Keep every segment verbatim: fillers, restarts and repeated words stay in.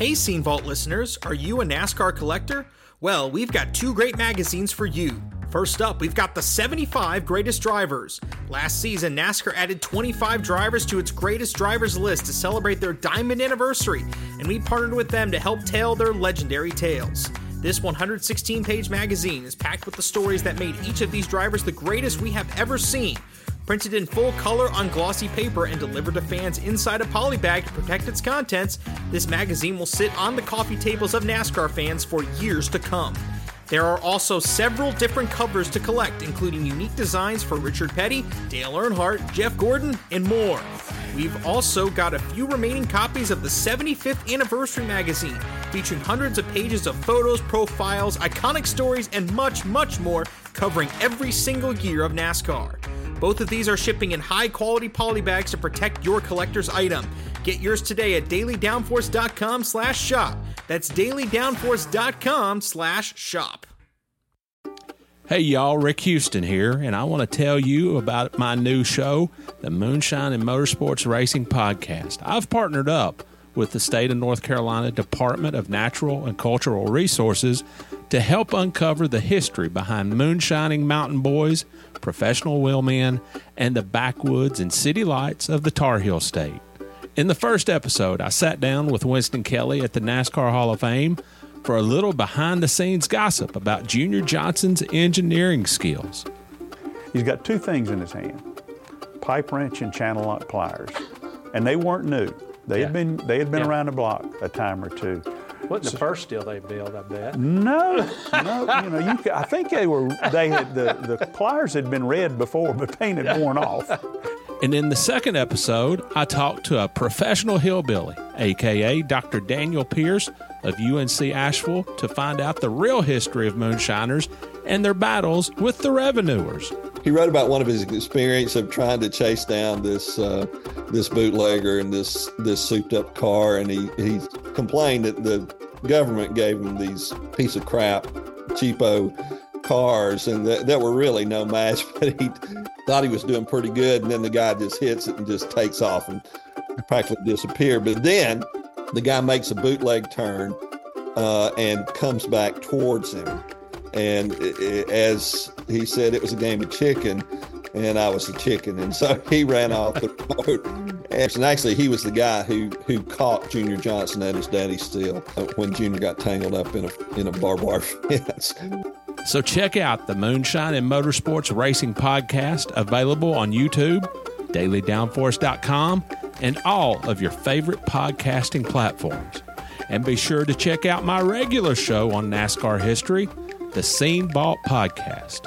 Hey, Scene Vault listeners, are you a NASCAR collector? Well, we've got two great magazines for you. First up, we've got the seventy-five Greatest Drivers. Last season, NASCAR added twenty-five drivers to its Greatest Drivers list to celebrate their diamond anniversary, and we partnered with them to help tell their legendary tales. This one hundred sixteen page magazine is packed with the stories that made each of these drivers the greatest we have ever seen. Printed in full color on glossy paper and delivered to fans inside a poly bag to protect its contents, this magazine will sit on the coffee tables of NASCAR fans for years to come. There are also several different covers to collect, including unique designs for Richard Petty, Dale Earnhardt, Jeff Gordon, and more. We've also got a few remaining copies of the seventy-fifth Anniversary magazine, featuring hundreds of pages of photos, profiles, iconic stories, and much, much more, covering every single year of NASCAR. Both of these are shipping in high-quality poly bags to protect your collector's item. Get yours today at DailyDownForce.com slash shop. That's DailyDownForce.com slash shop. Hey y'all, Rick Houston here, and I want to tell you about my new show, the Moonshine and Motorsports Racing Podcast. I've partnered up with the state of North Carolina Department of Natural and Cultural Resources to help uncover the history behind moonshining mountain boys, professional wheelmen, and the backwoods and city lights of the Tar Heel State. In the first episode, I sat down with Winston Kelly at the NASCAR Hall of Fame for a little behind-the-scenes gossip about Junior Johnson's engineering skills. He's got two things in his hand, pipe wrench and channel lock pliers, and they weren't new. They yeah. had been they had been yeah. around the block a time or two. Wasn't so, the first deal they built, I bet. No, no, you know, you, I think they were. They had the, the pliers had been red before, but paint had yeah. worn off. And in the second episode, I talked to a professional hillbilly, aka Doctor Daniel Pierce of U N C Asheville, to find out the real history of moonshiners and their battles with the revenuers. He wrote about one of his experience of trying to chase down this uh, this bootlegger and this this souped up car, and he, he complained that the government gave him these piece of crap, cheapo cars, and that, that were really no match, but he thought he was doing pretty good, and then the guy just hits it and just takes off and practically disappeared. But then the guy makes a bootleg turn uh, and comes back towards him. And it, it, as he said, it was a game of chicken, and I was the chicken. And so he ran off the road. And actually, he was the guy who, who caught Junior Johnson at his daddy's still when Junior got tangled up in a, in a barbed wire fence. So check out the Moonshine and Motorsports Racing Podcast, available on YouTube, Daily Downforce dot com, and all of your favorite podcasting platforms. And be sure to check out my regular show on NASCAR history, the Scene Vault Podcast.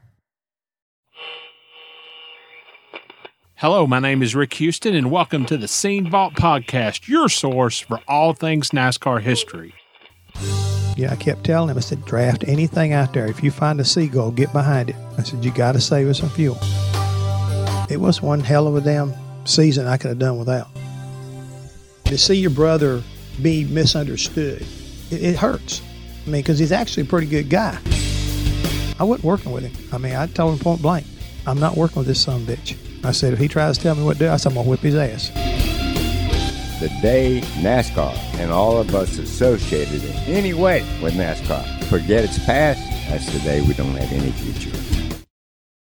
Hello, my name is Rick Houston, and welcome to the Scene Vault Podcast, your source for all things NASCAR history. Yeah, I kept telling him, I said, draft anything out there. If you find a seagull, get behind it. I said, you got to save us some fuel. It was one hell of a damn season I could have done without. To see your brother be misunderstood, it, it hurts. I mean, because he's actually a pretty good guy. I wasn't working with him. I mean, I told him point blank, I'm not working with this son of a bitch. I said, if he tries to tell me what to do, I said, I'm going to whip his ass. The day NASCAR and all of us associated in any way with NASCAR forget its past, that's the day we don't have any future.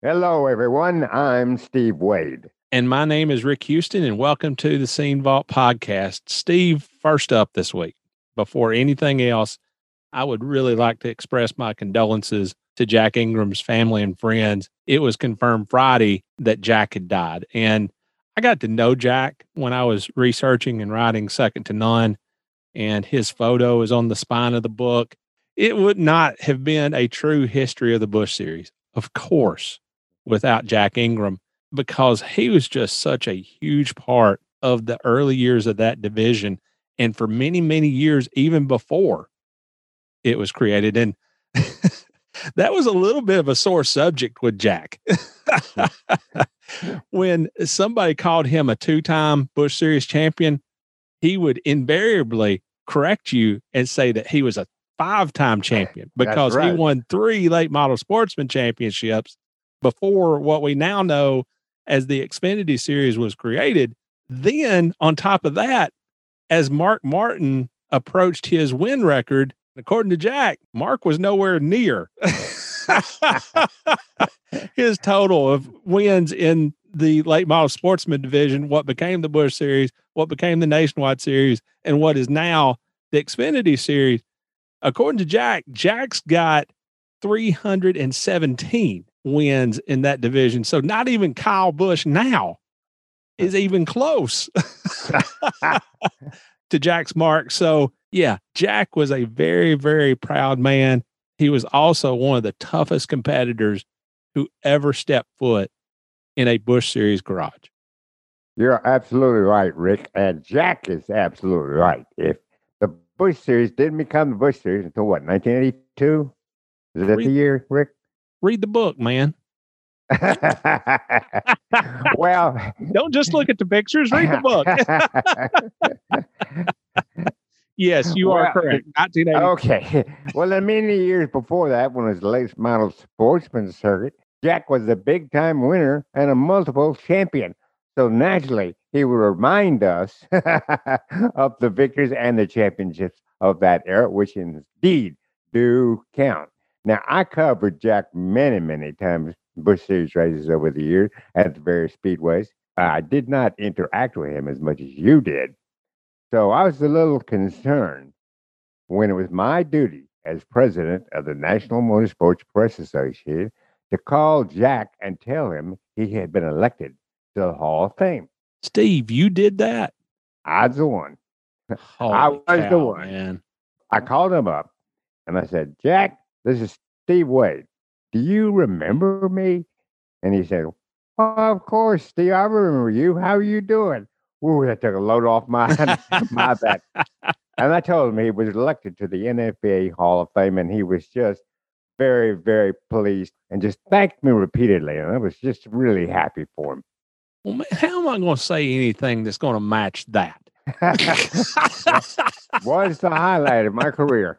Hello, everyone. I'm Steve Waid. And my name is Rick Houston, and welcome to the Scene Vault Podcast. Steve, first up this week, before anything else, I would really like to express my condolences to Jack Ingram's family and friends. It was confirmed Friday that Jack had died. And I got to know Jack when I was researching and writing Second to None, and his photo is on the spine of the book. It would not have been a true history of the Busch Series, of course, without Jack Ingram, because he was just such a huge part of the early years of that division. And for many, many years, even before it was created. And that was a little bit of a sore subject with Jack. When somebody called him a two-time Busch Series champion, he would invariably correct you and say that he was a five-time champion because right. he won three late model sportsman championships before what we now know as the Xfinity Series was created. Then on top of that, as Mark Martin approached his win record, according to Jack, Mark was nowhere near his total of wins in the late model sportsman division, what became the Busch Series, what became the Nationwide Series, and what is now the Xfinity Series. According to Jack, Jack's got three hundred seventeen wins in that division. So not even Kyle Busch now is even close to Jack's mark. So yeah, Jack was a very, very proud man. He was also one of the toughest competitors who ever stepped foot in a Busch Series garage. You're absolutely right, Rick. And Jack is absolutely right. If the Busch Series didn't become the Busch Series until what, nineteen eighty-two? Is that read, the year, Rick? Read the book, man. Well, don't just look at the pictures, read the book. Yes, you well, are correct. Okay. Well, in many years before that, when it was the late model sportsman circuit, Jack was a big-time winner and a multiple champion. So naturally, he would remind us of the victories and the championships of that era, which indeed do count. Now, I covered Jack many, many times, Busch Series races over the years at the various speedways. I did not interact with him as much as you did. So I was a little concerned when it was my duty as president of the National Motorsports Press Association to call Jack and tell him he had been elected to the Hall of Fame. Steve, you did that? I was the one. Holy I was cow, the one. Man. I called him up and I said, Jack, this is Steve Waid. Do you remember me? And he said, well, of course, Steve, I remember you. How are you doing? Ooh, that took a load off my, my back. And I told him he was elected to the N M P A Hall of Fame, and he was just very, very pleased and just thanked me repeatedly. And I was just really happy for him. Well, man, how am I going to say anything that's going to match that? Was the highlight of my career.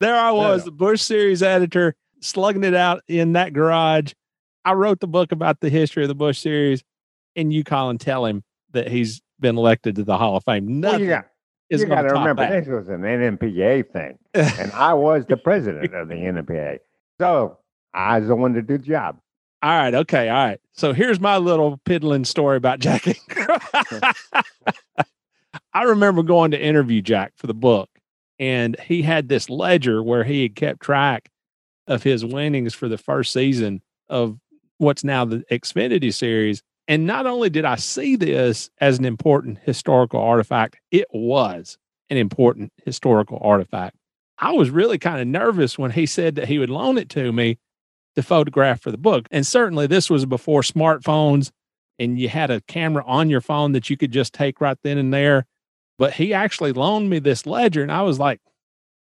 There I was, yeah. The Busch Series editor, slugging it out in that garage. I wrote the book about the history of the Busch Series, and you call and tell him that he's been elected to the Hall of Fame. Nothing well, you got, you got to remember, that. This was an N M P A thing, and I was the president of the N M P A. So I was the one to do the job. All right. Okay. All right. So here's my little piddling story about Jack Ingram. I remember going to interview Jack for the book, and he had this ledger where he had kept track of his winnings for the first season of what's now the Xfinity Series. And not only did I see this as an important historical artifact, it was an important historical artifact. I was really kind of nervous when he said that he would loan it to me to photograph for the book. And certainly this was before smartphones and you had a camera on your phone that you could just take right then and there. But he actually loaned me this ledger, and I was like,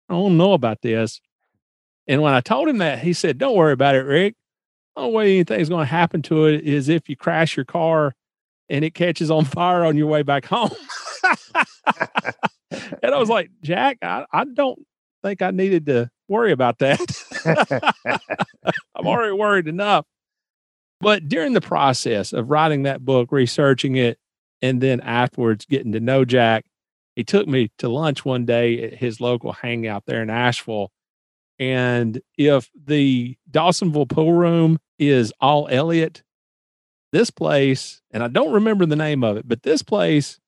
I don't know about this. And when I told him that, he said, don't worry about it, Rick. The only way anything's going to happen to it is if you crash your car and it catches on fire on your way back home. And I was like, Jack, I, I don't think I needed to worry about that. I'm already worried enough. But during the process of writing that book, researching it, and then afterwards getting to know Jack, he took me to lunch one day at his local hangout there in Asheville. And if the Dawsonville pool room is all Elliott, this place, and I don't remember the name of it, but this place,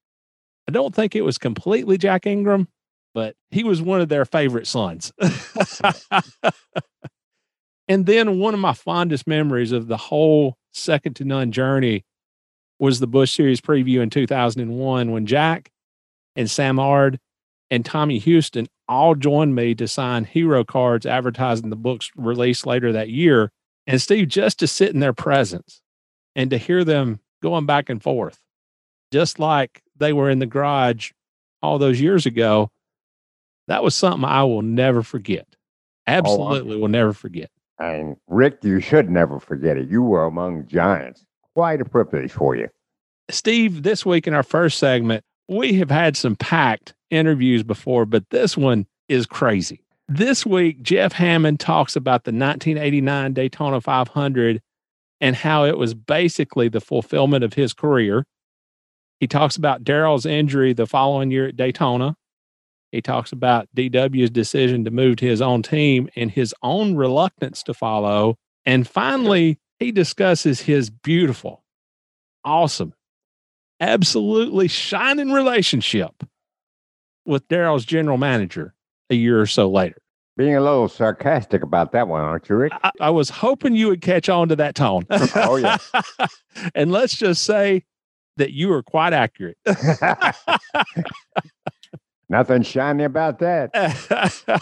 I don't think it was completely Jack Ingram, but he was one of their favorite sons. And then one of my fondest memories of the whole Second to None journey was the Busch Series preview in two thousand one when Jack and Sam Ard and Tommy Houston all joined me to sign hero cards advertising the book's release later that year. And Steve, just to sit in their presence and to hear them going back and forth, just like they were in the garage all those years ago, that was something I will never forget. Absolutely oh, will never forget. And Rick, you should never forget it. You were among giants. Quite a privilege for you. Steve, this week in our first segment, we have had some packed interviews before, but this one is crazy. This week, Jeff Hammond talks about the nineteen eighty-nine Daytona five hundred and how it was basically the fulfillment of his career. He talks about Darrell's injury the following year at Daytona. He talks about D W's decision to move to his own team and his own reluctance to follow. And finally, he discusses his beautiful, awesome, absolutely shining relationship with Darrell's general manager a year or so later. Being a little sarcastic about that one, aren't you, Rick? I, I was hoping you would catch on to that tone. Oh, yeah. And let's just say that you were quite accurate. Nothing shiny about that.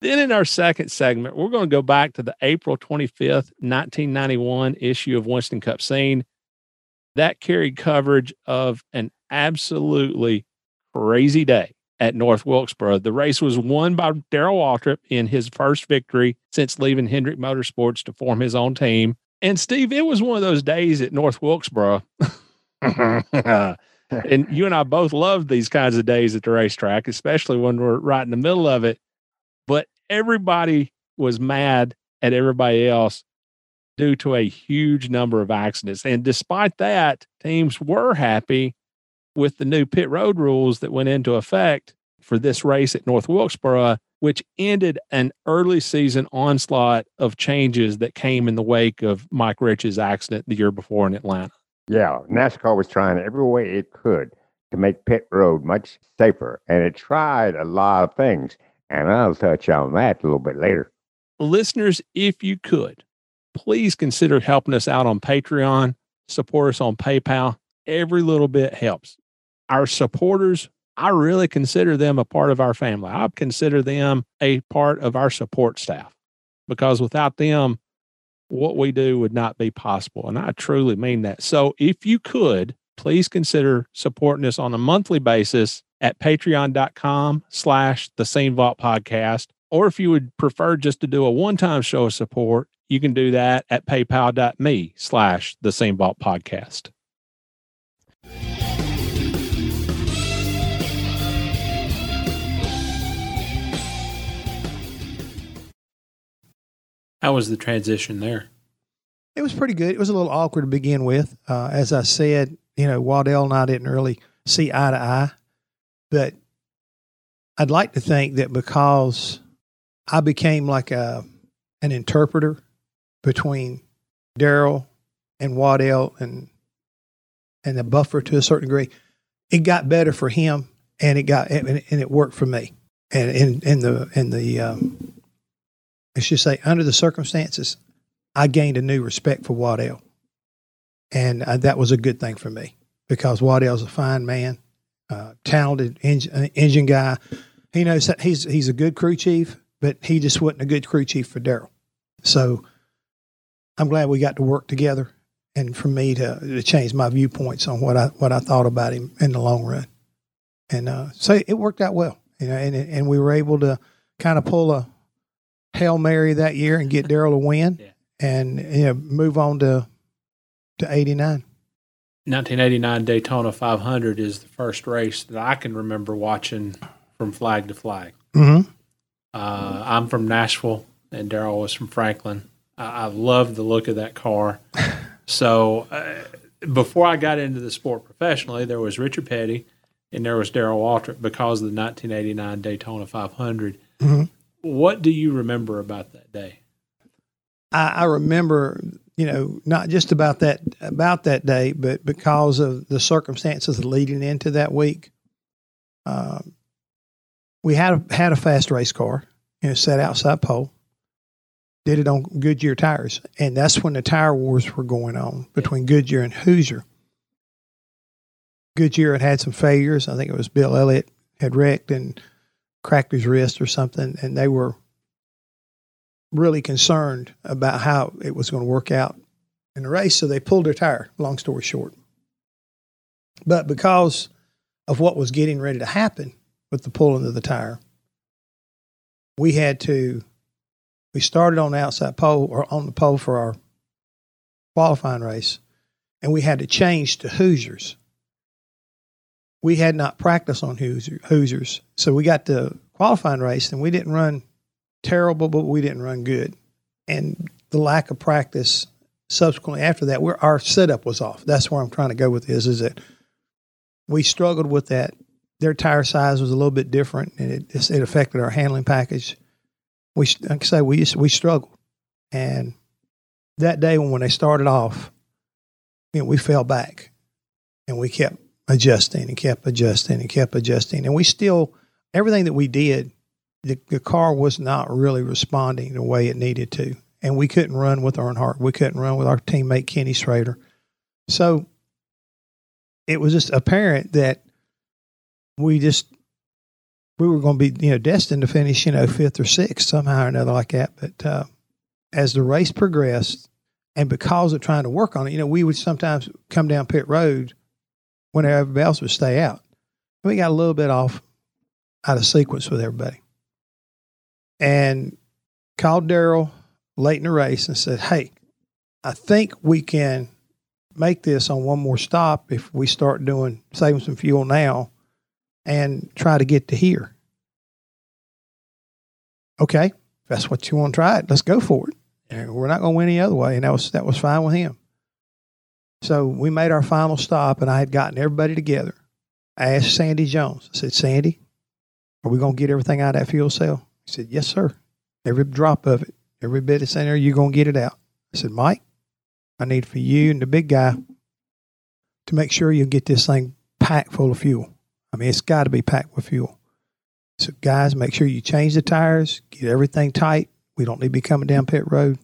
Then in our second segment, we're going to go back to the April twenty-fifth, nineteen ninety-one issue of Winston Cup Scene. That carried coverage of an absolutely crazy day at North Wilkesboro. The race was won by Darrell Waltrip in his first victory since leaving Hendrick Motorsports to form his own team. And Steve, it was one of those days at North Wilkesboro. And you and I both love these kinds of days at the racetrack, especially when we're right in the middle of it. But everybody was mad at everybody else due to a huge number of accidents. And despite that, teams were happy with the new pit road rules that went into effect for this race at North Wilkesboro, which ended an early season onslaught of changes that came in the wake of Mike Rich's accident the year before in Atlanta. Yeah, NASCAR was trying every way it could to make pit road much safer, and it tried a lot of things, and I'll touch on that a little bit later. Listeners, if you could, please consider helping us out on Patreon, support us on PayPal. Every little bit helps. Our supporters, I really consider them a part of our family. I consider them a part of our support staff, because without them, what we do would not be possible. And I truly mean that. So if you could, please consider supporting us on a monthly basis at patreon.com slash the Scene Vault podcast. Or if you would prefer just to do a one-time show of support, you can do that at paypal.me slash the Scene Vault podcast. How was the transition there? It was pretty good. It was a little awkward to begin with. Uh, as I said, you know, Waddell and I didn't really see eye to eye, but I'd like to think that because I became like a, an interpreter between Darrell and Waddell and, and the buffer to a certain degree, it got better for him and it got, and, and it worked for me. And in, in the, in the, um, I should say, under the circumstances, I gained a new respect for Waddell. And uh, that was a good thing for me, because Waddell's a fine man, uh, talented engine, engine guy. He knows that he's he's a good crew chief, but he just wasn't a good crew chief for Darrell. So I'm glad we got to work together, and for me to, to change my viewpoints on what I what I thought about him in the long run. And uh, so it worked out well, you know. And and we were able to kind of pull a Hail Mary that year and get Darrell a win, yeah. and you know, move on to to eighty-nine. nineteen eighty-nine Daytona five hundred is the first race that I can remember watching from flag to flag. Mm-hmm. Uh, I'm from Nashville, and Darrell was from Franklin. I, I loved the look of that car. So uh, before I got into the sport professionally, there was Richard Petty and there was Darrell Waltrip because of the nineteen eighty-nine Daytona five hundred. Mm-hmm. What do you remember about that day? I, I remember, you know, not just about that about that day, but because of the circumstances leading into that week. Uh, we had a, had a fast race car, you know, set outside pole. Did it on Goodyear tires, and that's when the tire wars were going on between Goodyear and Hoosier. Goodyear had had some failures. I think it was Bill Elliott had wrecked and cracked his wrist or something, and they were really concerned about how it was going to work out in the race, so they pulled their tire, long story short. But because of what was getting ready to happen with the pulling of the tire, we had to... We started on the outside pole or on the pole for our qualifying race, and we had to change to Hoosiers. We had not practiced on Hoosiers, so we got to qualifying race, and we didn't run terrible, but we didn't run good. And the lack of practice subsequently after that, we're, our setup was off. That's where I'm trying to go with this, is that we struggled with that. Their tire size was a little bit different, and it, it affected our handling package. We, like I say, we we struggled, and that day when they started off, you know, we fell back, and we kept adjusting and kept adjusting and kept adjusting, and we still everything that we did, the, the car was not really responding the way it needed to, and we couldn't run with Earnhardt, we couldn't run with our teammate Kenny Schrader, so it was just apparent that we just. We were going to be, you know, destined to finish, you know, fifth or sixth somehow or another like that. But uh, as the race progressed, and because of trying to work on it, you know, we would sometimes come down pit road when everybody else would stay out. We got a little bit off out of sequence with everybody, and called Darrell late in the race and said, "Hey, I think we can make this on one more stop if we start doing saving some fuel now." And try to get to here. Okay, if that's what you want to try it, let's go for it. And we're not going to win any other way, and that was that was fine with him. So we made our final stop, and I had gotten everybody together. I asked Sandy Jones. I said, "Sandy, are we going to get everything out of that fuel cell?" He said, "Yes, sir. Every drop of it, every bit that's in there, you're going to get it out." I said, "Mike, I need for you and the big guy to make sure you get this thing packed full of fuel. I mean, it's got to be packed with fuel. So, guys, make sure you change the tires, get everything tight. We don't need to be coming down pit road."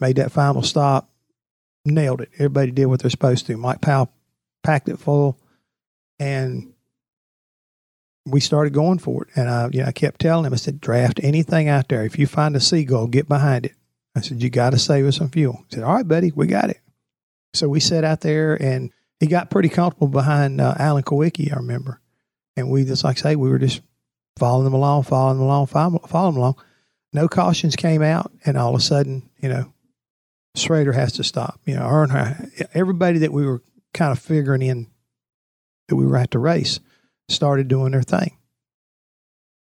Made that final stop, nailed it. Everybody did what they're supposed to. Mike Powell packed it full, and we started going for it. And I, you know, I kept telling him, I said, "Draft anything out there. If you find a seagull, get behind it." I said, "You got to save us some fuel." He said, "All right, buddy, we got it." So we sat out there and. He got pretty comfortable behind uh, Alan Kowicki, I remember. And we just, like I say, we were just following them along, following them along, following them along. No cautions came out, and all of a sudden, you know, Schrader has to stop. You know, Earnhardt, everybody that we were kind of figuring in that we were at the race started doing their thing.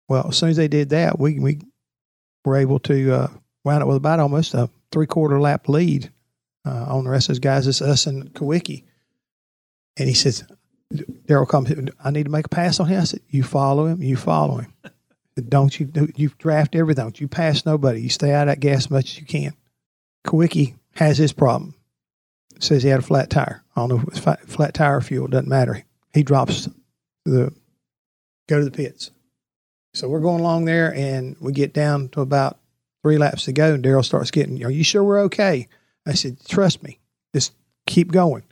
Well, as soon as they did that, we we were able to uh, wind up with about almost a three-quarter lap lead uh, on the rest of those guys. It's us and Kowicki. And he says, Darrell comes, "I need to make a pass on him." I said, "You follow him, you follow him. Don't you, you draft everything. Don't you pass nobody. You stay out of that gas as much as you can." Kowicki has his problem. Says he had a flat tire. I don't know if it was flat, flat tire or fuel. Doesn't matter. He drops the, go to the pits. So we're going along there, and we get down to about three laps to go, and Darrell starts getting, "Are you sure we're okay?" I said, "Trust me. Just keep going."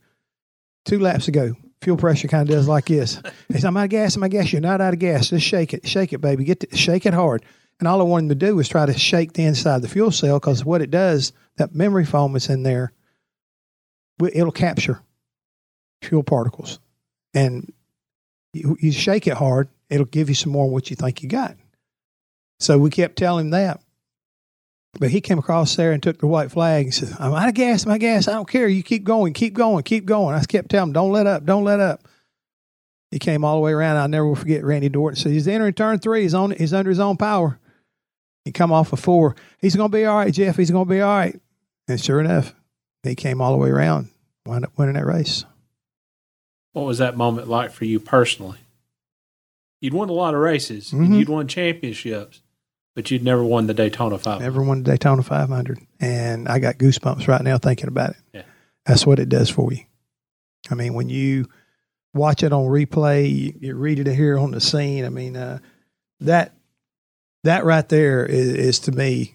Two laps ago, fuel pressure kind of does like this. He said, "I'm out of gas, I'm out of gas." "You're not out of gas. Just shake it. Shake it, baby. Get to, shake it hard." And all I wanted him to do was try to shake the inside of the fuel cell, because what it does, that memory foam that's in there, it'll capture fuel particles. And you, you shake it hard, it'll give you some more of what you think you got. So we kept telling him that. But he came across there and took the white flag and said, "I'm out of gas, I'm out of gas. I don't care. You keep going, keep going, keep going." I kept telling him, "Don't let up, don't let up." He came all the way around. I'll never forget Randy Dorton. So he's entering turn three. He's on. He's under his own power. He come off a four. He's going to be all right, Jeff. He's going to be all right. And sure enough, he came all the way around, wound up winning that race. What was that moment like for you personally? You'd won a lot of races. Mm-hmm. And you'd won championships, but you'd never won the Daytona five hundred. Never won the Daytona five hundred. And I got goosebumps right now thinking about it. Yeah. That's what it does for you. I mean, when you watch it on replay, you, you read it here on the scene. I mean, uh, that that right there is, is to me,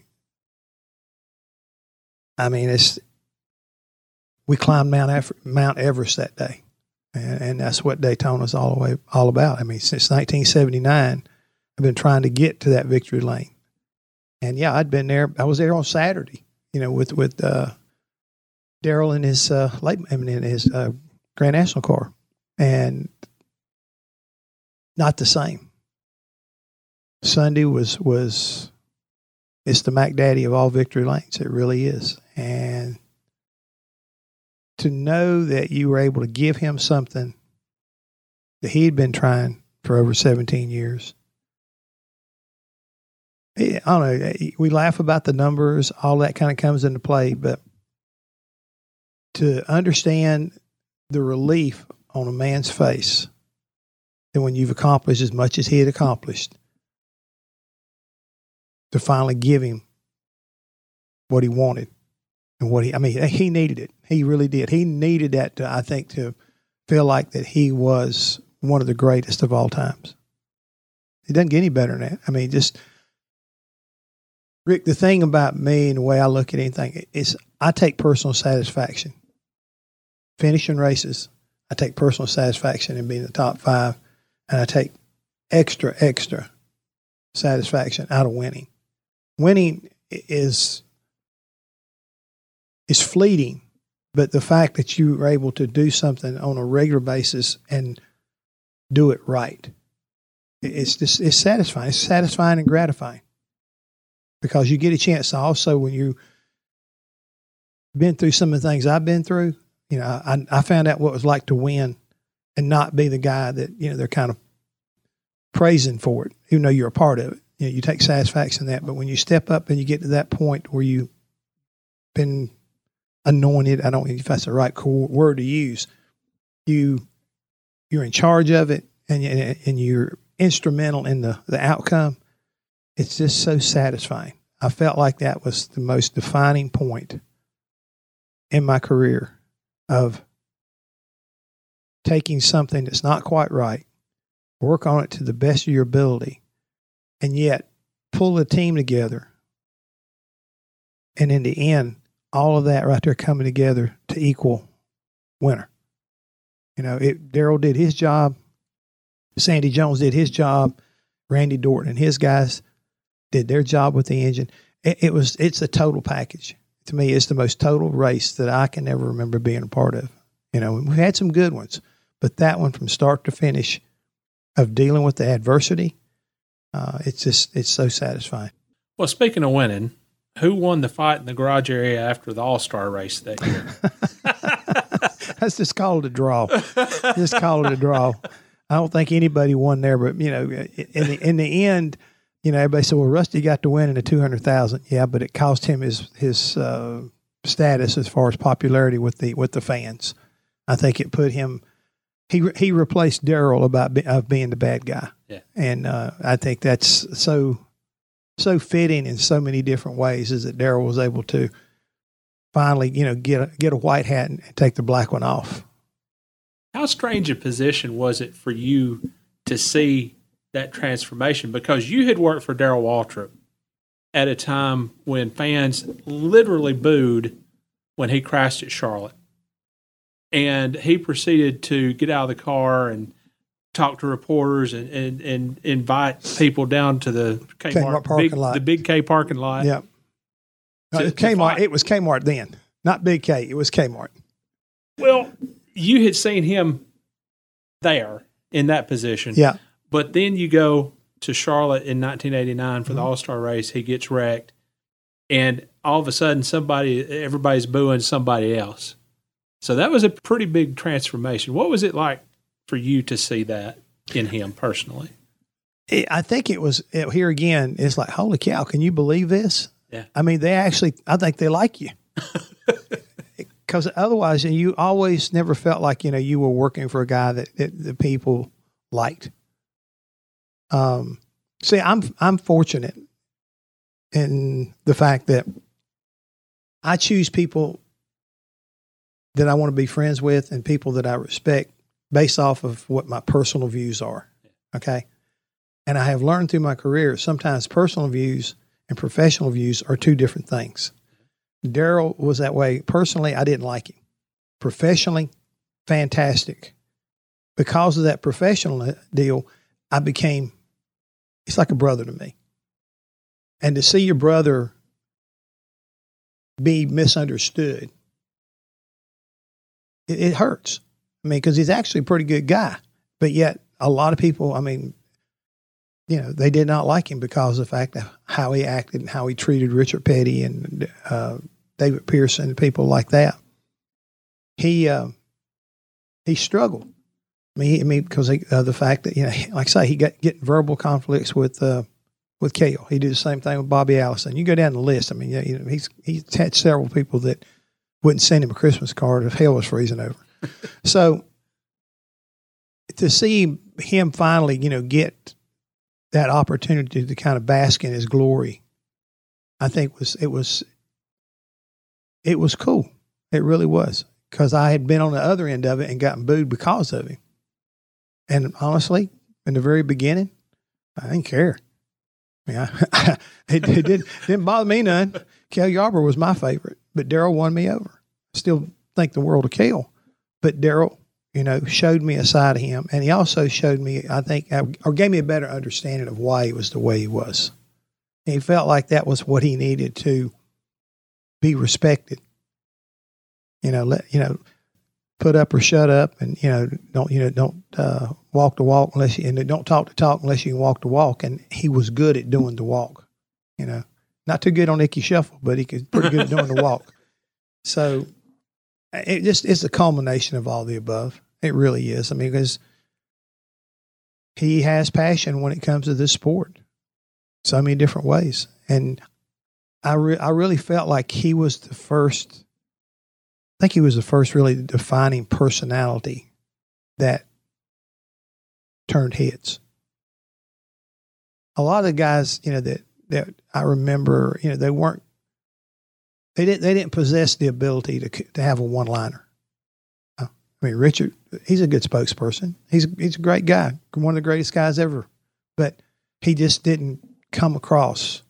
I mean, it's we climbed Mount, Af- Mount Everest that day. And, and that's what Daytona's all the way all about. I mean, since nineteen seventy-nine, I've been trying to get to that victory lane. And, yeah, I'd been there. I was there on Saturday, you know, with, with uh, Darrell in his uh, late, I mean, in his uh, Grand National car. And not the same. Sunday was, was it's the Mac Daddy of all victory lanes. It really is. And to know that you were able to give him something that he'd been trying for over seventeen years. I don't know. We laugh about the numbers. All that kind of comes into play. But to understand the relief on a man's face that when you've accomplished as much as he had accomplished, to finally give him what he wanted and what he, I mean, he needed it. He really did. He needed that, to, I think, to feel like that he was one of the greatest of all times. It doesn't get any better than that. I mean, just, Rick, the thing about me and the way I look at anything is I take personal satisfaction. Finishing races, I take personal satisfaction in being in the top five, and I take extra, extra satisfaction out of winning. Winning is is fleeting, but the fact that you were able to do something on a regular basis and do it right, it's just it's satisfying. It's satisfying and gratifying. Because you get a chance to also, when you've been through some of the things I've been through, you know, I, I found out what it was like to win and not be the guy that, you know, they're kind of praising for it, even though you're a part of it. You know, you take satisfaction in that. But when you step up and you get to that point where you've been anointed, I don't know if that's the right word to use, you, you're in charge of it and, and you're instrumental in the, the outcome. It's just so satisfying. I felt like that was the most defining point in my career of taking something that's not quite right, work on it to the best of your ability, and yet pull a team together. And in the end, all of that right there coming together to equal winner. You know, it, Darrell did his job. Sandy Jones did his job. Randy Dorton and his guys did their job with the engine. It, it was, it's a total package. To me, it's the most total race that I can ever remember being a part of. You know, we had some good ones, but that one from start to finish of dealing with the adversity, uh, it's just, it's so satisfying. Well, speaking of winning, who won the fight in the garage area after the All-Star race that year? That's just called a draw. Just called it a draw. I don't think anybody won there, but, you know, in the, in the end, you know, everybody said, well, Rusty got to win in the two hundred thousand. Yeah, but it cost him his his uh, status as far as popularity with the with the fans. I think it put him he – he replaced Darrell about be, of being the bad guy. Yeah. And uh, I think that's so so fitting in so many different ways, is that Darrell was able to finally, you know, get a, get a white hat and take the black one off. How strange a position was it for you to see – that transformation, because you had worked for Darrell Waltrip at a time when fans literally booed when he crashed at Charlotte, and he proceeded to get out of the car and talk to reporters and and, and invite people down to the Kmart, Kmart parking big, lot, the big K parking lot. Yeah, no, to, it Kmart. It was Kmart then, not Big K. It was Kmart. Well, you had seen him there in that position. Yeah. But then you go to Charlotte in nineteen eighty-nine for the mm-hmm. All-Star race. He gets wrecked, and all of a sudden, somebody, everybody's booing somebody else. So that was a pretty big transformation. What was it like for you to see that in him personally? it, I think it was it, here again. It's like, holy cow, can you believe this? Yeah. I mean, they actually, I think they like you. Because otherwise, you always never felt like, you know, you were working for a guy that, that the people liked. Um, see, I'm I'm fortunate in the fact that I choose people that I want to be friends with and people that I respect based off of what my personal views are, okay? And I have learned through my career, sometimes personal views and professional views are two different things. Darrell was that way. Personally, I didn't like him. Professionally, fantastic. Because of that professional deal, I became, it's like a brother to me. And to see your brother be misunderstood, it, it hurts. I mean, because he's actually a pretty good guy. But yet, a lot of people, I mean, you know, they did not like him because of the fact of how he acted and how he treated Richard Petty and uh, David Pearson and people like that. He uh, he struggled. I mean, he, I mean, because of uh, the fact that, you know, like I say, he got getting verbal conflicts with uh, with Cale. He did the same thing with Bobby Allison. You go down the list. I mean, you know, he's he's had several people that wouldn't send him a Christmas card if hell was freezing over. So to see him finally, you know, get that opportunity to kind of bask in his glory, I think was, it was, it was cool. It really was. Cause I had been on the other end of it and gotten booed because of him. And honestly, in the very beginning, I didn't care. I mean, I, it, it did, didn't bother me none. Cale Yarber was my favorite, but Darrell won me over. I still think the world of Cale, but Darrell, you know, showed me a side of him. And he also showed me, I think, or gave me a better understanding of why he was the way he was. And he felt like that was what he needed to be respected. You know, let, you know, put up or shut up, and, you know, don't, you know, don't uh, walk the walk unless you, and don't talk the talk unless you can walk the walk. And he was good at doing the walk, you know, not too good on Icky Shuffle, but he was pretty good at doing the walk. So, it just is the culmination of all the above. It really is. I mean, because he has passion when it comes to this sport, so many different ways. And I re- I really felt like he was the first. I think he was the first really defining personality that turned heads. A lot of the guys, you know, that that I remember, you know, they weren't. They didn't. They didn't possess the ability to to have a one liner. I mean, Richard, he's a good spokesperson. He's he's a great guy, one of the greatest guys ever. But he just didn't come across.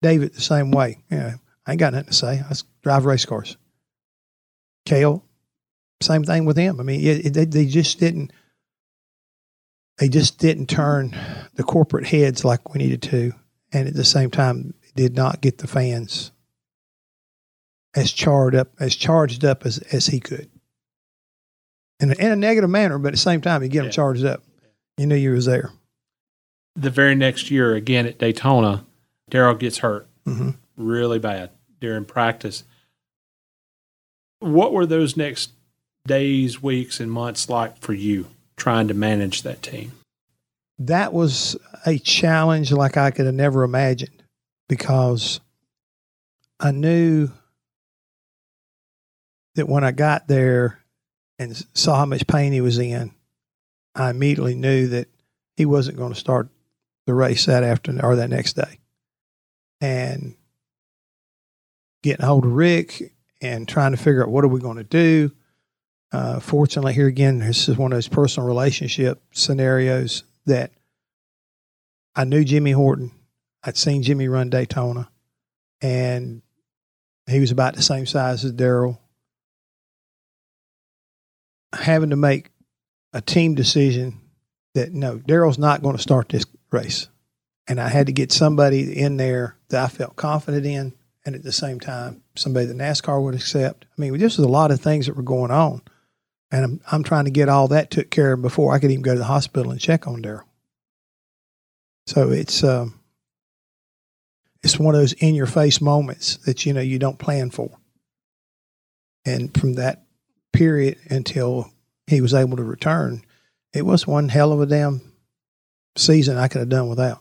David the same way. You know, I ain't got nothing to say. I drive race cars. Cale, same thing with him. I mean, it, it, they they just didn't. They just didn't turn the corporate heads like we needed to, and at the same time, did not get the fans as charred up, as charged up as, as he could, in a, in a negative manner, but at the same time, you get yeah. him charged up. You knew you was there. The very next year, again at Daytona, Darrell gets hurt mm-hmm. really bad during practice. What were those next days, weeks, and months like for you trying to manage that team? That was a challenge like I could have never imagined, because I knew that when I got there and saw how much pain he was in, I immediately knew that he wasn't going to start the race that afternoon or that next day. And getting hold of Rick and trying to figure out what are we going to do. Uh, fortunately, here again, this is one of those personal relationship scenarios that I knew Jimmy Horton. I'd seen Jimmy run Daytona, and he was about the same size as Darrell. Having to make a team decision that, no, Darrell's not going to start this race. And I had to get somebody in there that I felt confident in, and at the same time, somebody that NASCAR would accept. I mean, this was a lot of things that were going on, and I'm, I'm trying to get all that took care of before I could even go to the hospital and check on Darrell. So it's um, it's one of those in-your-face moments that, you know, you don't plan for. And from that period until he was able to return, it was one hell of a damn season I could have done without.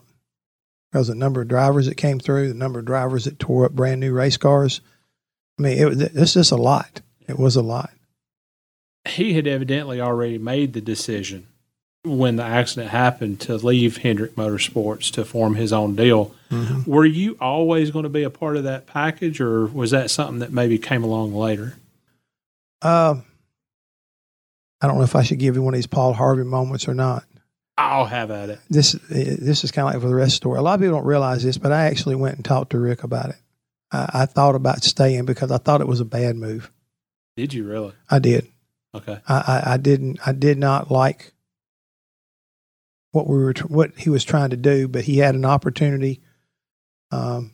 Because the number of drivers that came through, the number of drivers that tore up brand new race cars. I mean, it, it's just a lot. It was a lot. He had evidently already made the decision when the accident happened to leave Hendrick Motorsports to form his own deal. Mm-hmm. Were you always going to be a part of that package, or was that something that maybe came along later? Uh, I don't know if I should give you one of these Paul Harvey moments or not. I'll have at it. This this is kind of like for the rest of the story. A lot of people don't realize this, but I actually went and talked to Rick about it. I, I thought about staying because I thought it was a bad move. Did you really? I did. Okay. I, I, I didn't. I did not like what we were, what he was trying to do, but he had an opportunity. Um,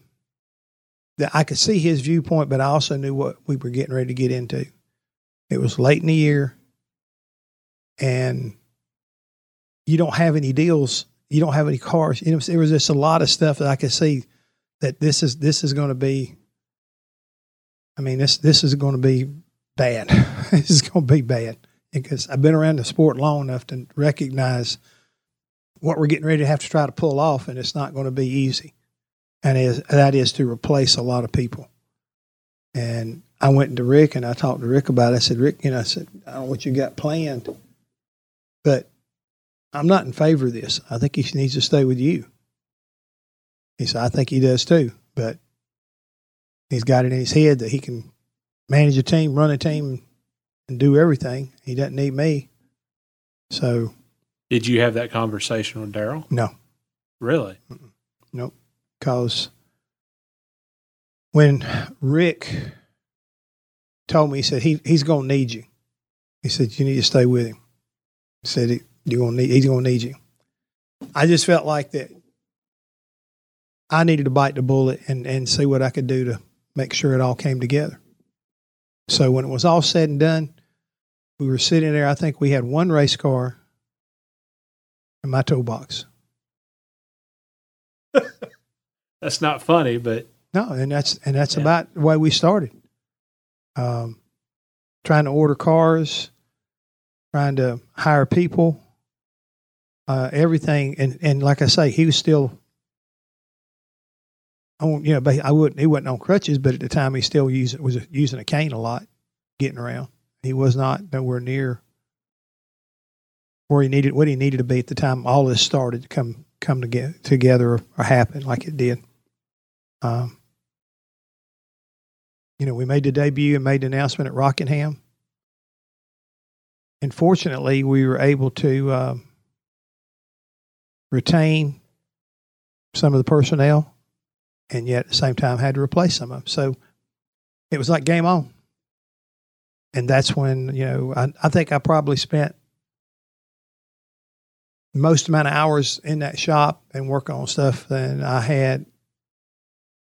that I could see his viewpoint, but I also knew what we were getting ready to get into. It was late in the year, and you don't have any deals. You don't have any cars. It was, it was just a lot of stuff that I could see that this is this is going to be. I mean this this is going to be bad. This is going to be bad because I've been around the sport long enough to recognize what we're getting ready to have to try to pull off, and it's not going to be easy. And is, that is to replace a lot of people. And I went to Rick and I talked to Rick about it. I said, Rick, you know, I said, I don't know what you got planned, but I'm not in favor of this. I think he needs to stay with you. He said, I think he does too, but he's got it in his head that he can manage a team, run a team, and do everything. He doesn't need me. So. Did you have that conversation with Darrell? No. Really? Mm-mm. Nope. Because when Rick told me, he said, he, he's going to need you. He said, you need to stay with him. He said, You're gonna need, he's going to need you. I just felt like that I needed to bite the bullet and, and see what I could do to make sure it all came together. So when it was all said and done, we were sitting there. I think we had one race car in my toolbox. That's not funny, but no, and that's and that's yeah. about the way we started. Um, trying to order cars, trying to hire people, uh, everything, and and like I say, he was still on. You know, I wouldn't. He wasn't on crutches, but at the time, he still used was using a cane a lot, getting around. He was not nowhere near where he needed what he needed to be at the time. All this started to come come together, together or happen like it did. Um, you know, we made the debut and made the announcement at Rockingham. And fortunately, we were able to um, retain some of the personnel, and yet at the same time had to replace some of them. So it was like game on. And that's when, you know, I, I think I probably spent most amount of hours in that shop and working on stuff than I had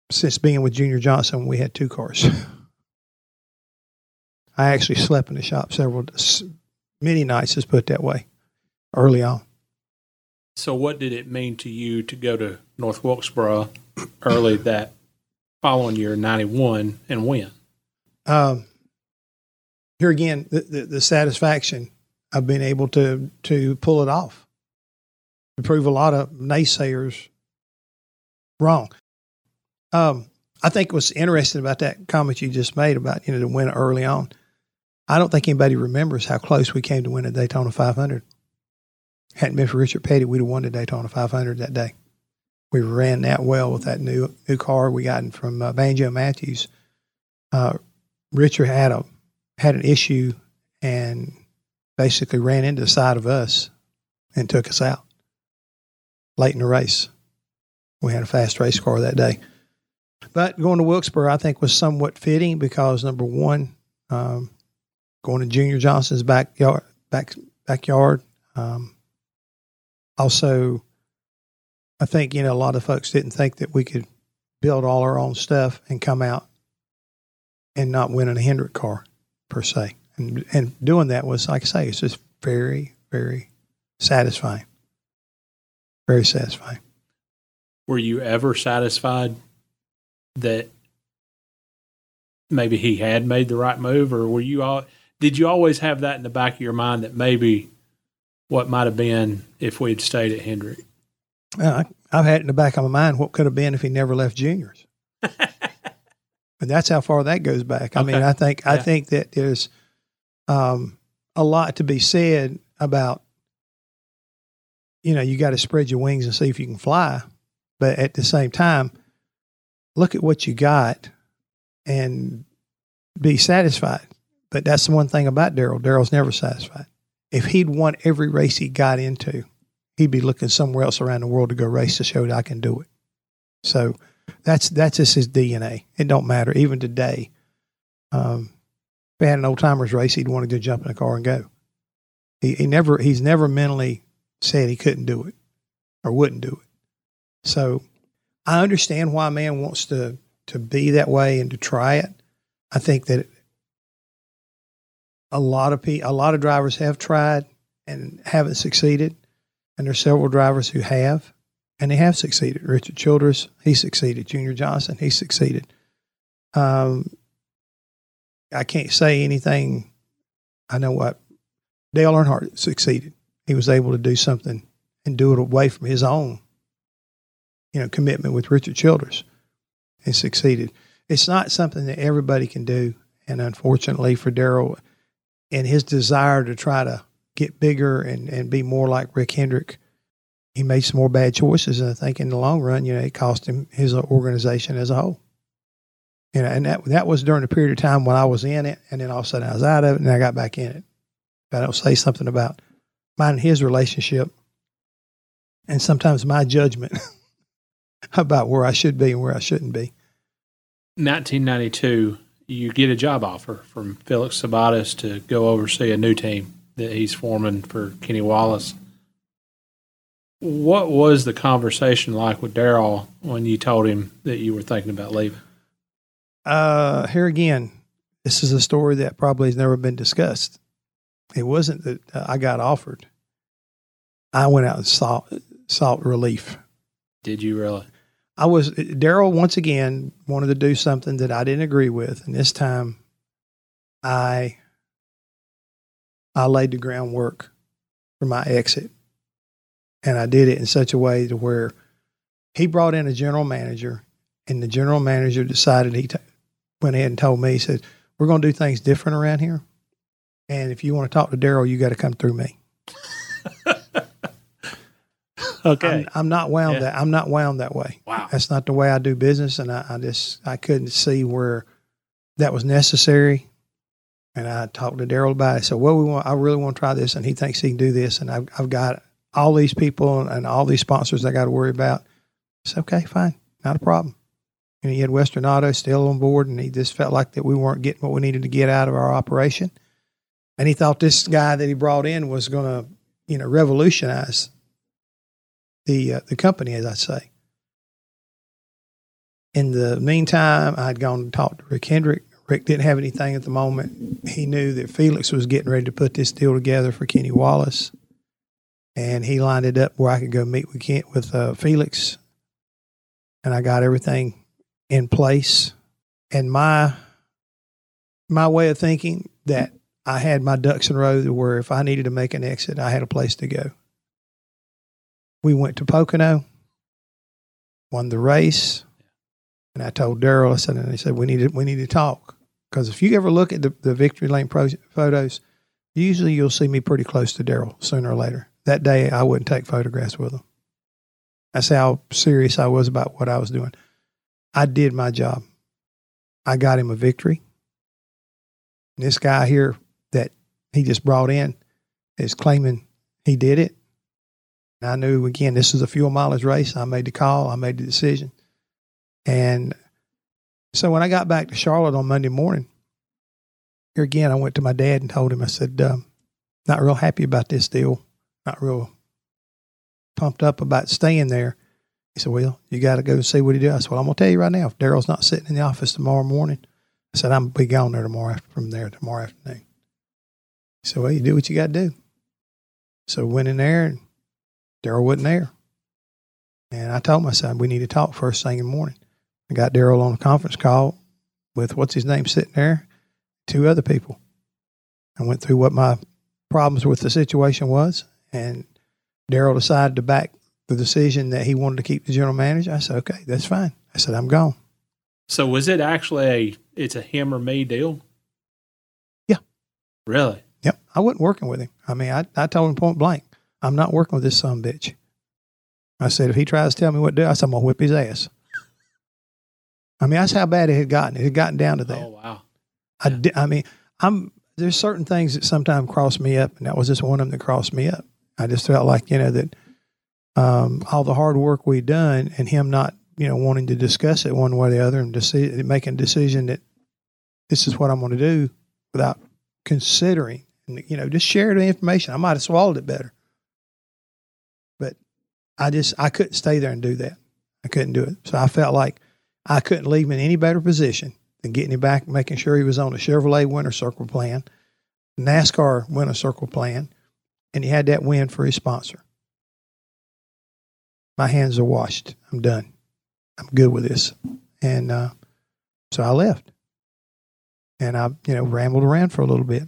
since being with Junior Johnson when we had two cars. I actually slept in the shop several, many nights, is put that way, early on. So what did it mean to you to go to North Wilkesboro early that following year, ninety-one, and win? Um, here again, the, the, the satisfaction of being able to, to pull it off, to prove a lot of naysayers wrong. Um, I think what's interesting about that comment you just made about, you know, the win early on, I don't think anybody remembers how close we came to win the Daytona five hundred. Hadn't been for Richard Petty, we'd have won the Daytona five hundred that day. We ran that well with that new new car we gotten from uh, Banjo Matthews. Uh, Richard had a had an issue and basically ran into the side of us and took us out late in the race. We had a fast race car that day. But going to Wilkesboro, I think, was somewhat fitting because, number one, um, going to Junior Johnson's backyard, back, backyard. Um, also, I think, you know, a lot of folks didn't think that we could build all our own stuff and come out and not win in a Hendrick car, per se. And, and doing that was, like I say, it's just very, very satisfying. Very satisfying. Were you ever satisfied that maybe he had made the right move, or were you all, did you always have that in the back of your mind that maybe what might have been if we had stayed at Hendrick? Uh, I've had it in the back of my mind what could have been if he never left juniors. And that's how far that goes back. I okay. mean, I think yeah. I think that there's um, a lot to be said about, you know, you got to spread your wings and see if you can fly. But at the same time, look at what you got and be satisfied. But that's the one thing about Darrell. Darrell's never satisfied. If he'd won every race he got into, he'd be looking somewhere else around the world to go race to show that I can do it. So that's that's just his D N A. It don't matter. Even today, um, if he had an old-timers race, he'd want to go jump in a car and go. He, he never He's never mentally said he couldn't do it or wouldn't do it. So I understand why a man wants to, to be that way and to try it. I think that a lot of pe- a lot of drivers have tried and haven't succeeded. And there are several drivers who have, and they have succeeded. Richard Childress, he succeeded. Junior Johnson, he succeeded. Um, I can't say anything. I know what Dale Earnhardt succeeded. He was able to do something and do it away from his own, you know, commitment with Richard Childress, and succeeded. It's not something that everybody can do, and unfortunately for Darrell, and his desire to try to get bigger and, and be more like Rick Hendrick, he made some more bad choices. And I think in the long run, you know, it cost him his organization as a whole. You know, and that that was during a period of time when I was in it, and then all of a sudden I was out of it, and I got back in it. But I'll say something about mine and his relationship, and sometimes my judgment about where I should be and where I shouldn't be. nineteen ninety-two, you get a job offer from Felix Sabatis to go oversee a new team that he's forming for Kenny Wallace. What was the conversation like with Darrell when you told him that you were thinking about leaving? Uh, here again, this is a story that probably has never been discussed. It wasn't that I got offered. I went out and sought, sought relief. Did you really? I was, Darrell once again wanted to do something that I didn't agree with. And this time I, I laid the groundwork for my exit, and I did it in such a way to where he brought in a general manager, and the general manager decided he t- went ahead and told me, he said, we're going to do things different around here. And if you want to talk to Darrell, you got to come through me. Okay. I'm, I'm not wound yeah. that. I'm not wound that way. Wow. That's not the way I do business. And I, I just, I couldn't see where that was necessary. And I talked to Darrell about it. I said, well, we want, I really want to try this, and he thinks he can do this, and I've, I've got all these people and, and all these sponsors I got to worry about. It's okay, fine, not a problem. And he had Western Auto still on board, and he just felt like that we weren't getting what we needed to get out of our operation. And he thought this guy that he brought in was going to, you know, revolutionize the uh, the company, as I say. In the meantime, I'd gone and talked to Rick Hendrick. Rick didn't have anything at the moment. He knew that Felix was getting ready to put this deal together for Kenny Wallace, and he lined it up where I could go meet with Kent, with uh, Felix, and I got everything in place. And my my way of thinking that I had my ducks in a row to where if I needed to make an exit, I had a place to go. We went to Pocono, won the race, and I told Darrell, I said, and he said, we need to, we need to talk. Because if you ever look at the, the Victory Lane pro- photos, usually you'll see me pretty close to Darrell sooner or later. That day, I wouldn't take photographs with him. That's how serious I was about what I was doing. I did my job. I got him a victory. And this guy here that he just brought in is claiming he did it. And I knew, again, this is a fuel mileage race. I made the call. I made the decision. And so when I got back to Charlotte on Monday morning, here again, I went to my dad and told him, I said, um, not real happy about this deal, not real pumped up about staying there. He said, well, you got to go and see what he does. I said, well, I'm going to tell you right now, if Darrell's not sitting in the office tomorrow morning, I said, I'm going to be gone there tomorrow after, from there tomorrow afternoon. He said, well, you do what you got to do. So we went in there, and Darrell wasn't there. And I told my son, we need to talk first thing in the morning. I got Darrell on a conference call with what's his name sitting there, two other people. I went through what my problems with the situation was, and Darrell decided to back the decision that he wanted to keep the general manager, I said, okay, that's fine. I said, I'm gone. So was it actually a, it's a him or me deal? Yeah. Really? Yep. I wasn't working with him. I mean, I, I told him point blank, I'm not working with this son bitch. I said, if he tries to tell me what to do, I said, I'm going to whip his ass. I mean, that's how bad it had gotten. It had gotten down to that. Oh, wow. I, yeah. di- I mean, I'm there's certain things that sometimes cross me up, and that was just one of them that crossed me up. I just felt like, you know, that um, all the hard work we'd done and him not, you know, wanting to discuss it one way or the other and deci- making a decision that this is what I'm going to do without considering, and, you know, just share the information. I might have swallowed it better. But I just, I couldn't stay there and do that. I couldn't do it. So I felt like I couldn't leave him in any better position than getting him back, making sure he was on the Chevrolet winner circle plan, NASCAR winner circle plan, and he had that win for his sponsor. My hands are washed. I'm done. I'm good with this. And uh, so I left. And I, you know, rambled around for a little bit.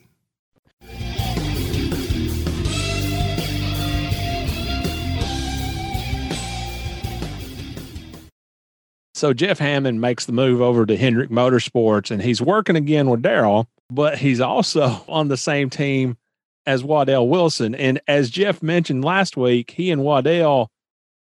So Jeff Hammond makes the move over to Hendrick Motorsports, and he's working again with Darrell, but he's also on the same team as Waddell Wilson. And as Jeff mentioned last week, he and Waddell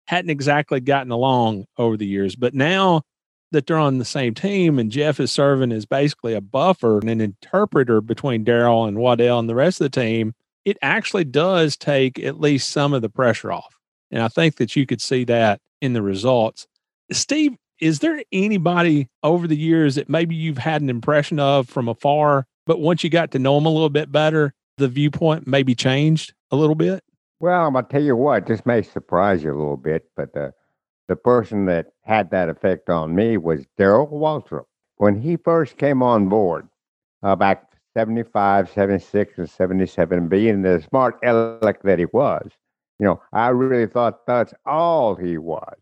hadn't exactly gotten along over the years, but now that they're on the same team and Jeff is serving as basically a buffer and an interpreter between Darrell and Waddell and the rest of the team, it actually does take at least some of the pressure off. And I think that you could see that in the results. Steve, is there anybody over the years that maybe you've had an impression of from afar, but once you got to know them a little bit better, the viewpoint maybe changed a little bit? Well, I'm going to tell you what, this may surprise you a little bit, but the, the person that had that effect on me was Darrell Waltrip. When he first came on board, uh, back seventy-five, seventy-six, and seventy-seven, being the smart aleck that he was, you know, I really thought that's all he was.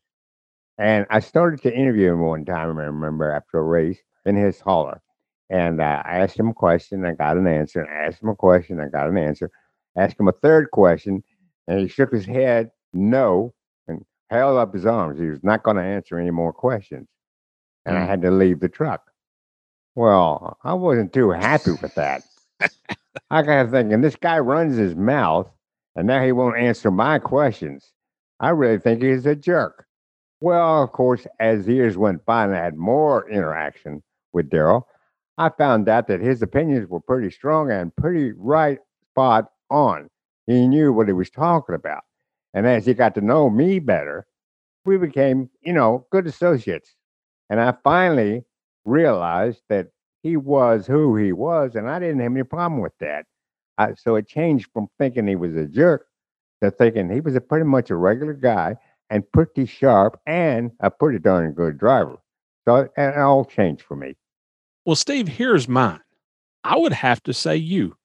And I started to interview him one time, I remember, after a race in his hauler. And uh, I asked him a question, I got an answer. I asked him a question, I got an answer. I asked him a third question, and he shook his head, no, and held up his arms. He was not going to answer any more questions. And I had to leave the truck. Well, I wasn't too happy with that. I got thinking, this guy runs his mouth, and now he won't answer my questions. I really think he's a jerk. Well, of course, as years went by and I had more interaction with Darrell, I found out that his opinions were pretty strong and pretty right spot on. He knew what he was talking about. And as he got to know me better, we became, you know, good associates. And I finally realized that he was who he was, and I didn't have any problem with that. I, so it changed from thinking he was a jerk to thinking he was a pretty much a regular guy, and pretty sharp, and a pretty darn good driver. So it all changed for me. Well, Steve, here's mine. I would have to say you.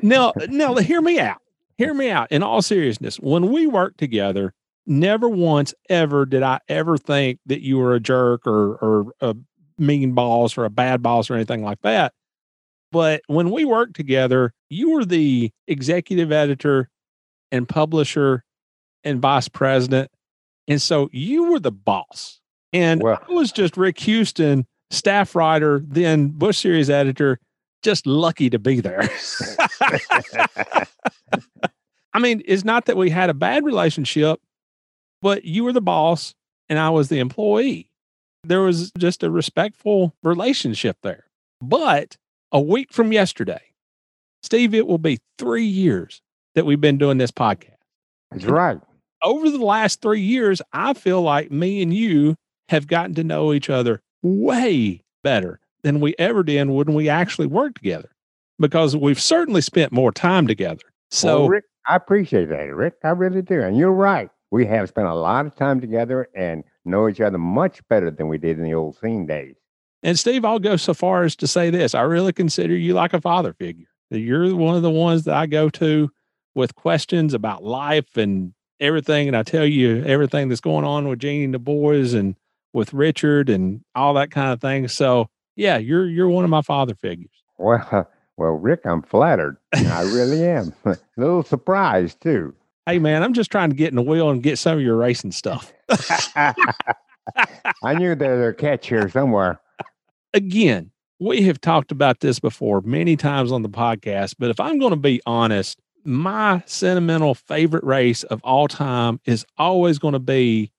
now, now, hear me out. Hear me out. In all seriousness, when we worked together, never once ever did I ever think that you were a jerk or, or a mean boss or a bad boss or anything like that. But when we worked together, you were the executive editor and publisher and vice president. And so you were the boss. And well, I was just Rick Houston, staff writer, then Busch Series editor, just lucky to be there. I mean, it's not that we had a bad relationship, but you were the boss and I was the employee. There was just a respectful relationship there. But a week from yesterday, Steve, it will be three years that we've been doing this podcast. That's right. Over the last three years, I feel like me and you have gotten to know each other way better than we ever did when we actually worked together, because we've certainly spent more time together. So well, Rick, I appreciate that, Rick. I really do. And you're right. We have spent a lot of time together and know each other much better than we did in the old scene days. And Steve, I'll go so far as to say this. I really consider you like a father figure. You're one of the ones that I go to with questions about life and everything. And I tell you everything that's going on with Jeannie and the boys and with Richard and all that kind of thing. So yeah, you're, you're one of my father figures. Well, well, Rick, I'm flattered. I really am. A little surprised too. Hey, man, I'm just trying to get in the wheel and get some of your racing stuff. I knew there was a catch here somewhere. Again, we have talked about this before many times on the podcast, but if I'm going to be honest, my sentimental favorite race of all time is always going to be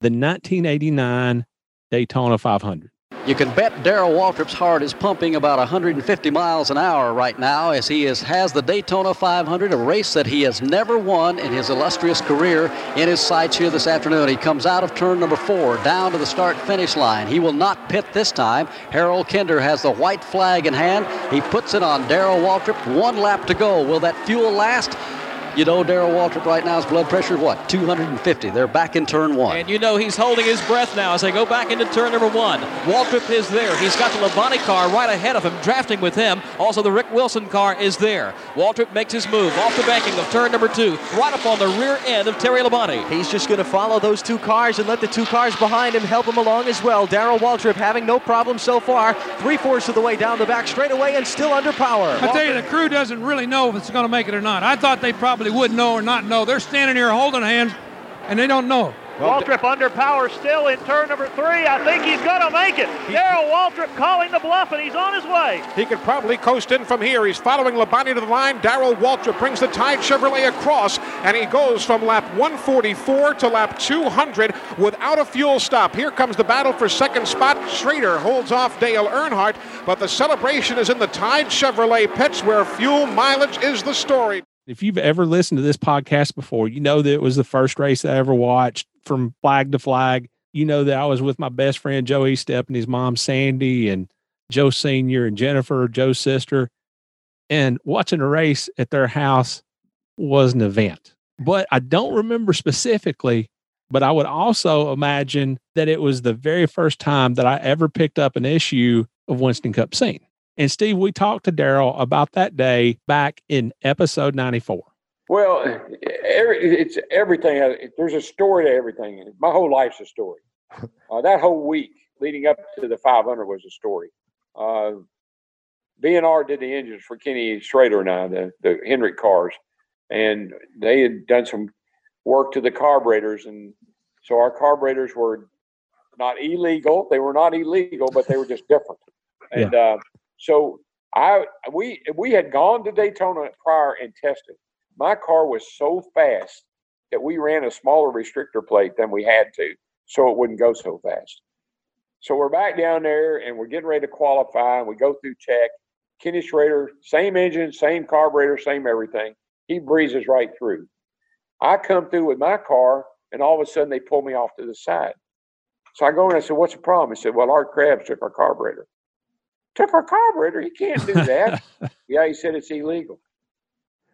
the nineteen eighty-nine Daytona five hundred. You can bet Darrell Waltrip's heart is pumping about one hundred fifty miles an hour right now as he is, has the Daytona five hundred, a race that he has never won in his illustrious career, in his sights here this afternoon. He comes out of turn number four, down to the start-finish line. He will not pit this time. Harold Kinder has the white flag in hand. He puts it on Darrell Waltrip. One lap to go. Will that fuel last? You know, Darrell Waltrip right now, his blood pressure, what, two hundred fifty. They're back in turn one. And you know he's holding his breath now as they go back into turn number one. Waltrip is there. He's got the Labonte car right ahead of him, drafting with him. Also, the Rick Wilson car is there. Waltrip makes his move off the banking of turn number two, right up on the rear end of Terry Labonte. He's just going to follow those two cars and let the two cars behind him help him along as well. Darrell Waltrip having no problem so far. Three-fourths of the way down the back straightaway and still under power. I tell you, the crew doesn't really know if it's going to make it or not. I thought they probably would know or not know. They're standing here holding hands and they don't know. Waltrip under power still in turn number three. I think he's going to make it. Darrell Waltrip calling the bluff, and he's on his way. He could probably coast in from here. He's following Labonte to the line. Darrell Waltrip brings the Tide Chevrolet across, and he goes from lap one forty-four to lap two hundred without a fuel stop. Here comes the battle for second spot. Schrader holds off Dale Earnhardt, but the celebration is in the Tide Chevrolet pits, where fuel mileage is the story. If you've ever listened to this podcast before, you know that it was the first race I ever watched from flag to flag. You know that I was with my best friend, Joe Estep, and his mom, Sandy, and Joe Senior, and Jennifer, Joe's sister. And watching a race at their house was an event. But I don't remember specifically, but I would also imagine that it was the very first time that I ever picked up an issue of Winston Cup Scene. And, Steve, we talked to Darrell about that day back in episode ninety-four. Well, every, it's everything. There's a story to everything. My whole life's a story. Uh, that whole week leading up to the five hundred was a story. Uh, B and R did the engines for Kenny Schrader and I, the, the Hendrick cars, and they had done some work to the carburetors. And so our carburetors were not illegal. They were not illegal, but they were just different. And yeah. uh So I we we had gone to Daytona prior and tested. My car was so fast that we ran a smaller restrictor plate than we had to, so it wouldn't go so fast. So we're back down there, and we're getting ready to qualify, and we go through check. Kenny Schrader, same engine, same carburetor, same everything. He breezes right through. I come through with my car, and all of a sudden they pull me off to the side. So I go in and I said, "What's the problem?" He said, "Well, Art Krabs took our carburetor." Took our carburetor. You can't do that. Yeah, he said, it's illegal.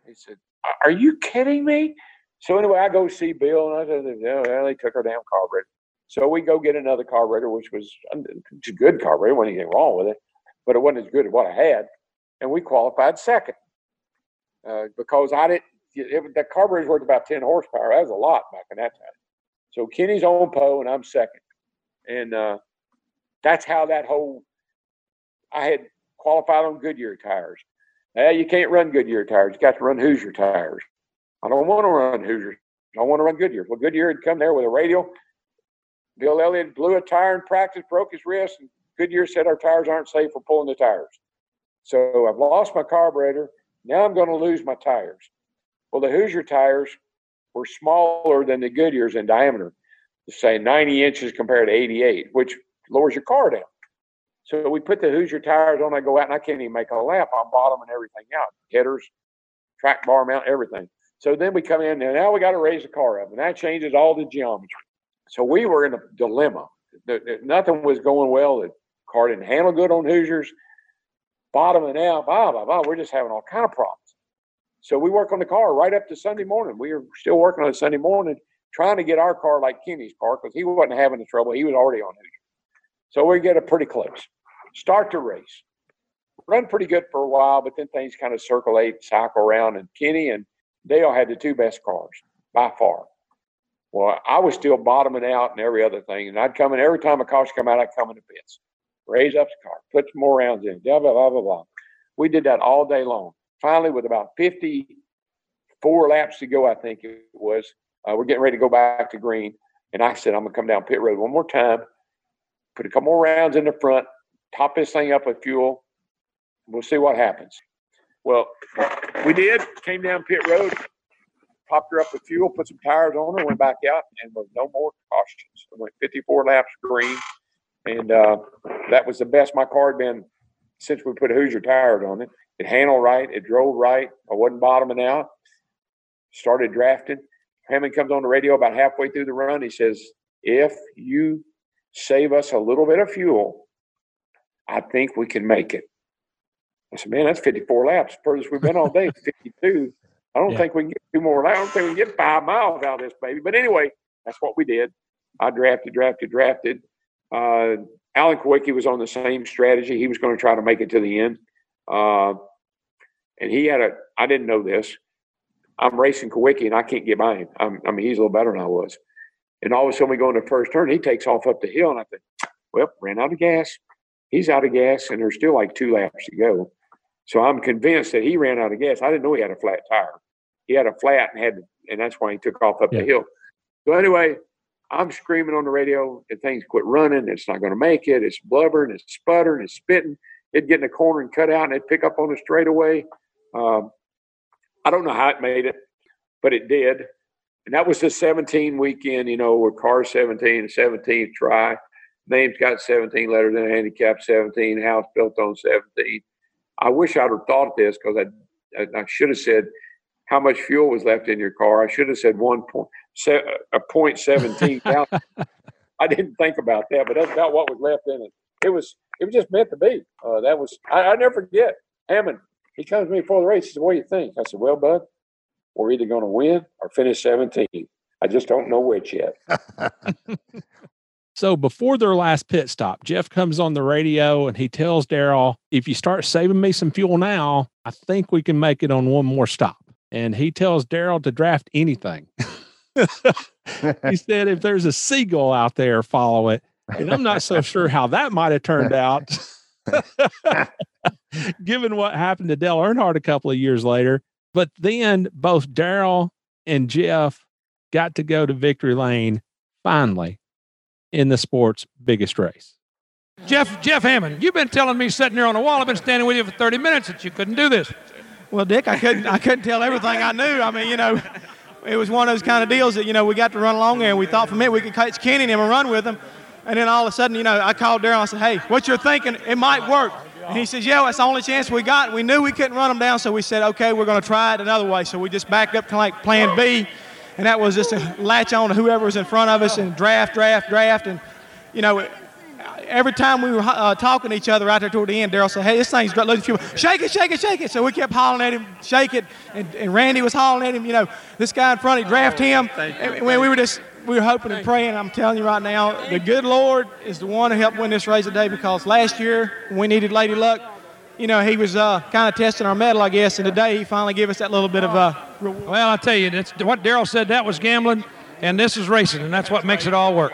He said, are you kidding me? So anyway, I go see Bill, and I said, no, oh, they took our damn carburetor. So we go get another carburetor, which was a good carburetor. There wasn't anything wrong with it, but it wasn't as good as what I had. And we qualified second uh, because I didn't. It, that carburetor worth about ten horsepower. That was a lot back in that time. So Kenny's on pole, and I'm second. And uh, that's how that whole. I had qualified on Goodyear tires. Now, you can't run Goodyear tires. You got to run Hoosier tires. I don't want to run Hoosier. I want to run Goodyear. Well, Goodyear had come there with a radial. Bill Elliott blew a tire in practice, broke his wrist, and Goodyear said our tires aren't safe for pulling the tires. So I've lost my carburetor. Now I'm going to lose my tires. Well, the Hoosier tires were smaller than the Goodyears in diameter, say ninety inches compared to eighty-eight, which lowers your car down. So we put the Hoosier tires on. I go out, and I can't even make a lap. I'm bottoming everything out, headers, track bar mount, everything. So then we come in, and now we got to raise the car up, and that changes all the geometry. So we were in a dilemma. The, the, nothing was going well. The car didn't handle good on Hoosiers, bottoming out, blah, blah, blah. We're just having all kind of problems. So we work on the car right up to Sunday morning. We were still working on it Sunday morning, trying to get our car like Kenny's car because he wasn't having the trouble. He was already on Hoosier. So we get it pretty close. Start the race. Run pretty good for a while, but then things kind of circulate, cycle around, and Kenny and Dale had the two best cars by far. Well, I was still bottoming out and every other thing, and I'd come in. Every time a caution come out, I'd come in the pits. Raise up the car, put some more rounds in, blah, blah, blah, blah, blah. We did that all day long. Finally, with about fifty, four laps to go, I think it was. Uh, we're getting ready to go back to green. And I said, I'm going to come down pit road one more time, put a couple more rounds in the front, top this thing up with fuel. We'll see what happens. Well, we did. Came down pit road, popped her up with fuel, put some tires on her, went back out, and was no more cautions. I went fifty-four laps green, and uh, that was the best my car had been since we put Hoosier tires on it. It handled right. It drove right. I wasn't bottoming out. Started drafting. Hammond comes on the radio about halfway through the run. He says, if you save us a little bit of fuel, I think we can make it. I said, man, that's fifty-four laps. Furthest we've been all day, fifty-two. I don't yeah. think we can get two more laps. I don't think we can get five miles out of this, baby. But anyway, that's what we did. I drafted, drafted, drafted. Uh, Alan Kowicki was on the same strategy. He was going to try to make it to the end. Uh, and he had a – I didn't know this. I'm racing Kowicki, and I can't get by him. I'm, I mean, he's a little better than I was. And all of a sudden, we go into the first turn. He takes off up the hill, and I think, well, ran out of gas. He's out of gas, and there's still like two laps to go. So I'm convinced that he ran out of gas. I didn't know he had a flat tire. He had a flat and had, and that's why he took off up yeah. the hill. So anyway, I'm screaming on the radio. The thing's quit running. It's not going to make it. It's blubbering. It's sputtering. It's spitting. It'd get in a corner and cut out, and it'd pick up on the straightaway. Um, I don't know how it made it, but it did. And that was the seventeen weekend, you know, where car seventeen, seventeenth try. Name's got seventeen letters in a handicap, seventeen, house built on seventeen. I wish I'd have thought this because I, I should have said how much fuel was left in your car. I should have said one point, se- a point seventeen thousand. I didn't think about that, but that's about what was left in it. It was it was just meant to be. Uh, that was I, I never forget. Hammond, he comes to me before the race. He says, "What do you think?" I said, "Well, bud, we're either going to win or finish seventeenth. I just don't know which yet." So before their last pit stop, Jeff comes on the radio and he tells Darrell, if you start saving me some fuel now, I think we can make it on one more stop. And he tells Darrell to draft anything. He said, if there's a seagull out there, follow it. And I'm not so sure how that might have turned out, given what happened to Dale Earnhardt a couple of years later. But then both Darrell and Jeff got to go to victory lane finally in the sport's biggest race. Jeff Jeff Hammond, you've been telling me sitting here on the wall, I've been standing with you for thirty minutes that you couldn't do this. Well, Dick, I couldn't I couldn't tell everything I knew. I mean, you know, it was one of those kind of deals that, you know, we got to run along there and we thought for a minute we could catch Kenny and him and run with him. And then all of a sudden, you know, I called Darrell and I said, hey, what you're thinking, it might work. And he says, yeah, that's the only chance we got. We knew we couldn't run them down, so we said, okay, we're going to try it another way. So we just backed up to like plan B. And that was just to latch on to whoever was in front of us and draft, draft, draft. And, you know, every time we were uh, talking to each other out there toward the end, Darrell said, hey, this thing's losing fuel. Shake it, shake it, shake it. So we kept hollering at him, shake it. And, and Randy was hollering at him, you know, this guy in front, he draft him. And we were just, we were hoping and praying. I'm telling you right now, the good Lord is the one who helped win this race today, because last year we needed Lady Luck. You know, he was uh, kind of testing our mettle, I guess, and today he finally gave us that little bit of uh, reward. Well, I tell you, that's what Darrell said, that was gambling, and this is racing, and that's what makes it all work.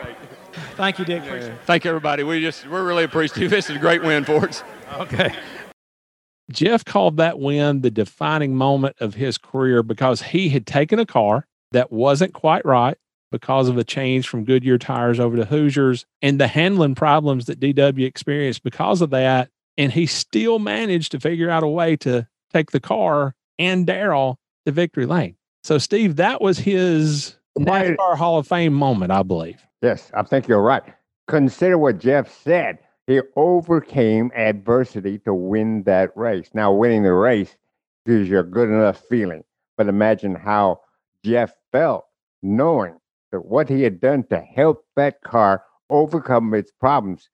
Thank you, Dick. Yeah. Thank you, everybody. We just, we're really appreciative. This is a great win for us. Okay. Jeff called that win the defining moment of his career because he had taken a car that wasn't quite right because of a change from Goodyear tires over to Hoosiers and the handling problems that D W experienced because of that. And he still managed to figure out a way to take the car and Darrell to victory lane. So, Steve, that was his NASCAR Hall of Fame moment, I believe. Yes, I think you're right. Consider what Jeff said. He overcame adversity to win that race. Now, winning the race gives you a good enough feeling. But imagine how Jeff felt knowing that what he had done to help that car overcome its problems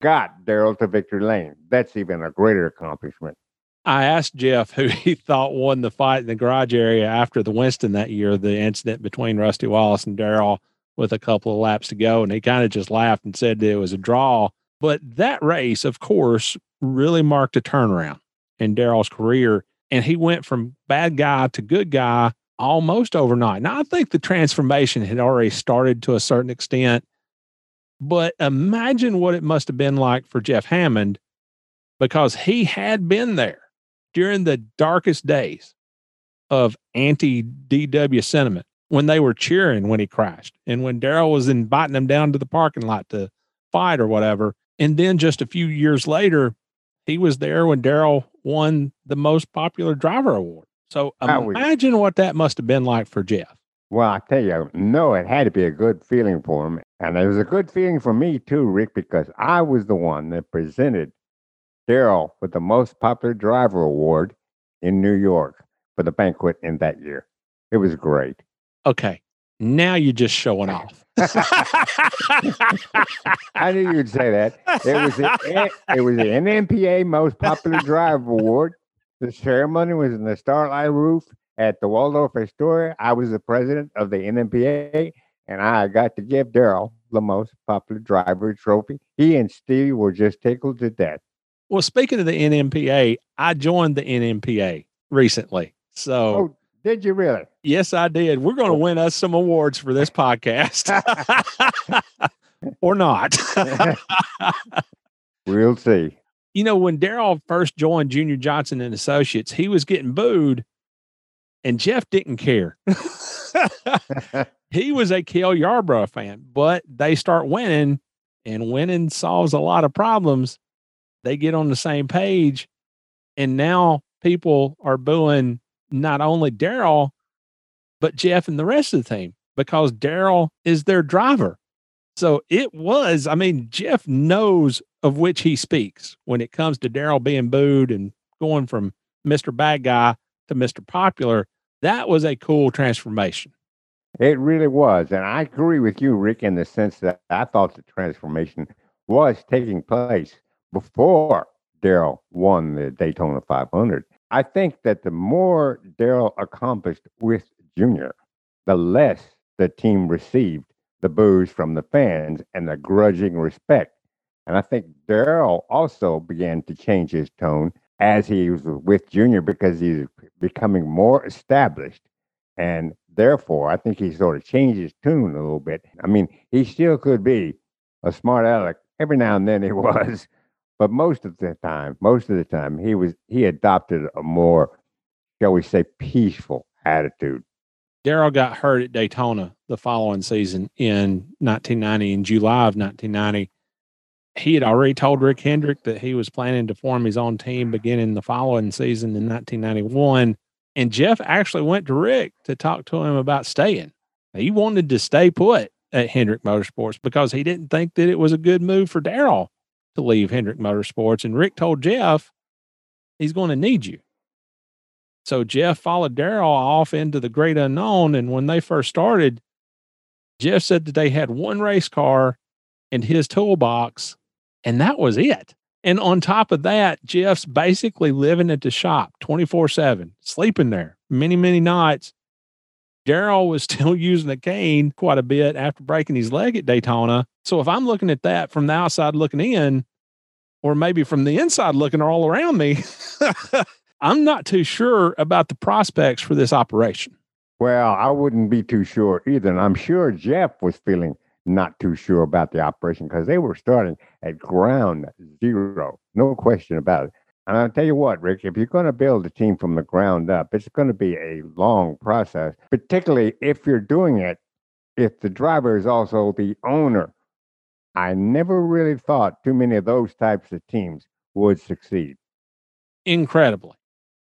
got Darrell to victory lane. That's even a greater accomplishment. I asked Jeff who he thought won the fight in the garage area after the Winston that year, the incident between Rusty Wallace and Darrell with a couple of laps to go. And he kind of just laughed and said that it was a draw. But that race, of course, really marked a turnaround in Darrell's career. And he went from bad guy to good guy almost overnight. Now, I think the transformation had already started to a certain extent. But imagine what it must have been like for Jeff Hammond, because he had been there during the darkest days of anti-D W sentiment when they were cheering when he crashed and when Darrell was inviting them down to the parking lot to fight or whatever. And then just a few years later, he was there when Darrell won the most popular driver award. So imagine we, what that must have been like for Jeff. Well, I tell you, no, it had to be a good feeling for him. And it was a good feeling for me too, Rick, because I was the one that presented Darrell with the most popular driver award in New York for the banquet in that year. It was great. Okay. Now you're just showing off. I knew you'd say that. It was the, it was the N M P A most popular driver award. The ceremony was in the Starlight Roof at the Waldorf Astoria. I was the president of the N M P A, and I got to give Darrell the most popular driver trophy. He and Steve were just tickled to death. Well, speaking of the N M P A, I joined the N M P A recently. So, oh, did you really? Yes, I did. We're going to win us some awards for this podcast. Or not. We'll see. You know, when Darrell first joined Junior Johnson and Associates, he was getting booed, and Jeff didn't care. He was a Cale Yarbrough fan, but they start winning, and winning solves a lot of problems. They get on the same page, and now people are booing not only Darrell, but Jeff and the rest of the team, because Darrell is their driver. So it was, I mean, Jeff knows of which he speaks when it comes to Darrell being booed and going from Mister Bad Guy to Mister Popular. That was a cool transformation. It really was. And I agree with you, Rick, in the sense that I thought the transformation was taking place before Darrell won the Daytona five hundred. I think that the more Darrell accomplished with Junior, the less the team received the boos from the fans and the grudging respect. And I think Darrell also began to change his tone as he was with Junior, because he's becoming more established. And therefore, I think he sort of changed his tune a little bit. I mean, he still could be a smart aleck. Every now and then he was. But most of the time, most of the time, he was he adopted a more, shall we say, peaceful attitude. Darrell got hurt at Daytona the following season in nineteen ninety, in July of nineteen ninety. He had already told Rick Hendrick that he was planning to form his own team beginning the following season in nineteen ninety-one. And Jeff actually went to Rick to talk to him about staying. He wanted to stay put at Hendrick Motorsports because he didn't think that it was a good move for Darrell to leave Hendrick Motorsports. And Rick told Jeff, he's going to need you. So Jeff followed Darrell off into the great unknown. And when they first started, Jeff said that they had one race car and his toolbox, and that was it. And on top of that, Jeff's basically living at the shop twenty-four seven, sleeping there many, many nights. Darrell was still using a cane quite a bit after breaking his leg at Daytona. So if I'm looking at that from the outside looking in, or maybe from the inside looking all around me, I'm not too sure about the prospects for this operation. Well, I wouldn't be too sure either. And I'm sure Jeff was feeling not too sure about the operation because they were starting at ground zero. No question about it. And I'll tell you what, Rick, if you're going to build a team from the ground up, it's going to be a long process, particularly if you're doing it, if the driver is also the owner. I never really thought too many of those types of teams would succeed. Incredibly.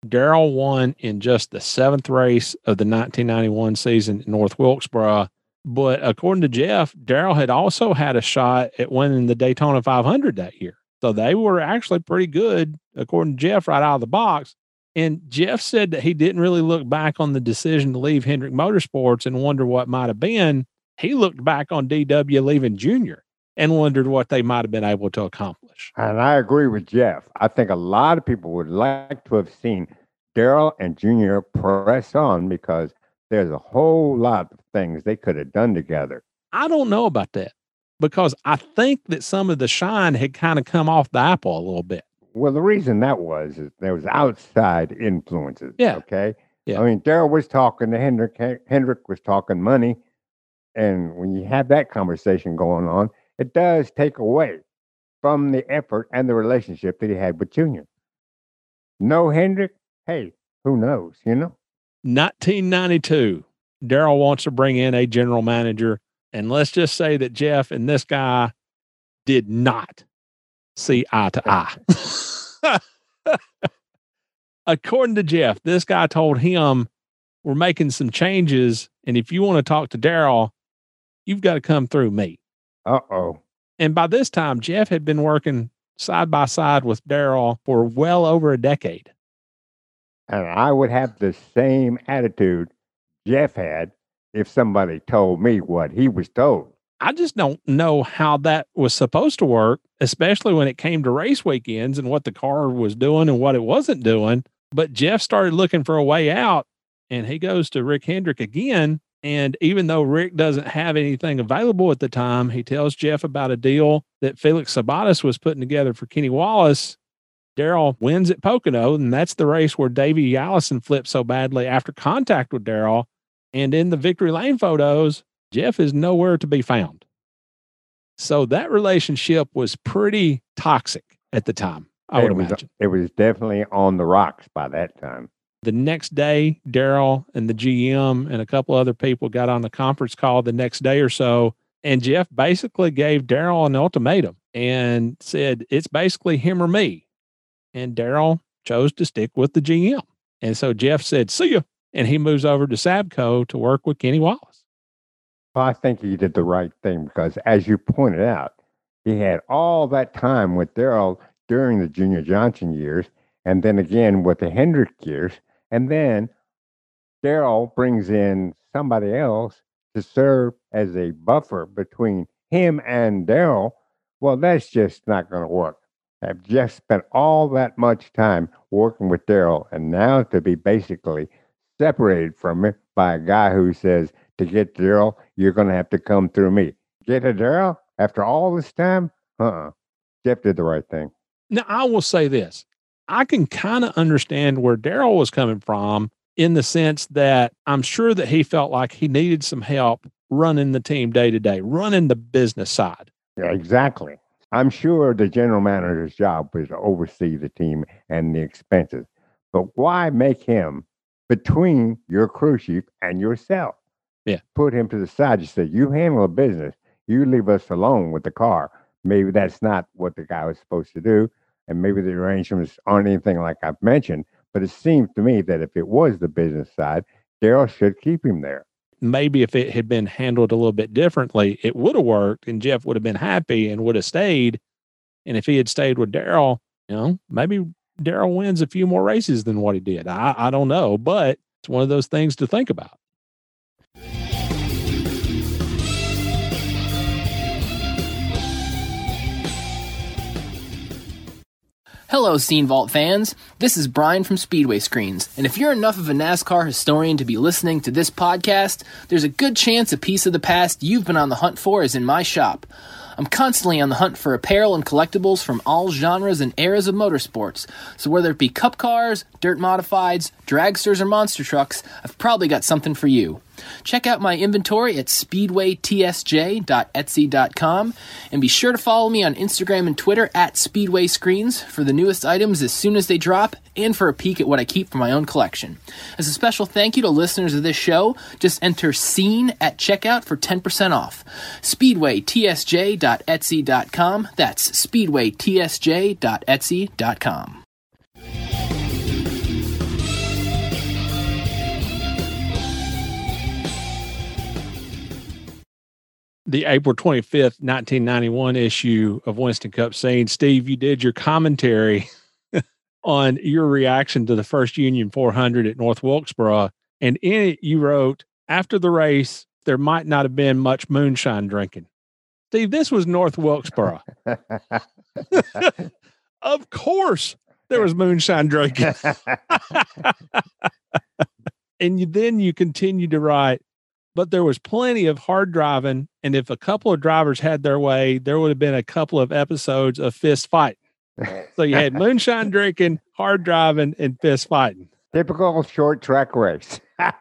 Darrell won in just the seventh race of the nineteen ninety-one season in North Wilkesboro. But according to Jeff, Darrell had also had a shot at winning the Daytona five hundred that year. So they were actually pretty good, according to Jeff, right out of the box. And Jeff said that he didn't really look back on the decision to leave Hendrick Motorsports and wonder what might have been. He looked back on D W leaving Junior and wondered what they might have been able to accomplish. And I agree with Jeff. I think a lot of people would like to have seen Darrell and Junior press on because there's a whole lot of things they could have done together. I don't know about that, because I think that some of the shine had kind of come off the apple a little bit. Well, the reason that was, is there was outside influences. Yeah. Okay. Yeah. I mean, Darrell was talking to Hendrick. Hendrick was talking money. And when you have that conversation going on, it does take away from the effort and the relationship that he had with Junior. No Hendrick. Hey, who knows, you know? nineteen ninety-two, Darrell wants to bring in a general manager. And let's just say that Jeff and this guy did not see eye to eye. According to Jeff, this guy told him, we're making some changes, and if you want to talk to Darrell, you've got to come through me. Uh-oh. And by this time, Jeff had been working side by side with Darrell for well over a decade. And I would have the same attitude Jeff had if somebody told me what he was told. I just don't know how that was supposed to work, especially when it came to race weekends and what the car was doing and what it wasn't doing. But Jeff started looking for a way out, and he goes to Rick Hendrick again. And even though Rick doesn't have anything available at the time, he tells Jeff about a deal that Felix Sabatis was putting together for Kenny Wallace. Darrell wins at Pocono, and that's the race where Davey Allison flipped so badly after contact with Darrell. And in the victory lane photos, Jeff is nowhere to be found. So that relationship was pretty toxic at the time, I would imagine. It was definitely on the rocks by that time. The next day, Darrell and the G M and a couple other people got on the conference call the next day or so, and Jeff basically gave Darrell an ultimatum and said, it's basically him or me. And Darrell chose to stick with the G M. And so Jeff said, see ya. And he moves over to Sabco to work with Kenny Wallace. Well, I think he did the right thing because, as you pointed out, he had all that time with Darrell during the Junior Johnson years, and then again with the Hendrick years. And then Darrell brings in somebody else to serve as a buffer between him and Darrell. Well, that's just not going to work. I've just spent all that much time working with Darrell, and now to be basically separated from it by a guy who says, to get Darrell, you're going to have to come through me. Get a Darrell after all this time? Uh-uh. Jeff did the right thing. Now, I will say this. I can kind of understand where Darrell was coming from in the sense that I'm sure that he felt like he needed some help running the team day to day, running the business side. Yeah, exactly. I'm sure the general manager's job was to oversee the team and the expenses, but why make him between your crew chief and yourself? Yeah. Put him to the side. You say, you handle the business. You leave us alone with the car. Maybe that's not what the guy was supposed to do. And maybe the arrangements aren't anything like I've mentioned, but it seems to me that if it was the business side, Darrell should keep him there. Maybe if it had been handled a little bit differently, it would have worked and Jeff would have been happy and would have stayed. And if he had stayed with Darrell, you know, maybe Darrell wins a few more races than what he did. I, I don't know, but it's one of those things to think about. Hello, Scene Vault fans. This is Brian from Speedway Screens, and if you're enough of a NASCAR historian to be listening to this podcast, there's a good chance a piece of the past you've been on the hunt for is in my shop. I'm constantly on the hunt for apparel and collectibles from all genres and eras of motorsports, so whether it be cup cars, dirt modifieds, dragsters, or monster trucks, I've probably got something for you. Check out my inventory at speedway t s j dot etsy dot com and be sure to follow me on Instagram and Twitter at Speedway Screens for the newest items as soon as they drop and for a peek at what I keep for my own collection. As a special thank you to listeners of this show, just enter SCENE at checkout for ten percent off. speedway t s j dot etsy dot com. That's speedway t s j dot etsy dot com. The April twenty-fifth, nineteen ninety-one issue of Winston Cup Scene. Steve, you did your commentary on your reaction to the first Union four hundred at North Wilkesboro. And in it, you wrote, after the race, there might not have been much moonshine drinking. Steve, this was North Wilkesboro. Of course there was moonshine drinking. And you, then you continue to write, but there was plenty of hard driving, and if a couple of drivers had their way, there would have been a couple of episodes of fist fighting. So you had moonshine drinking, hard driving, and fist fighting. Typical short track race. Well,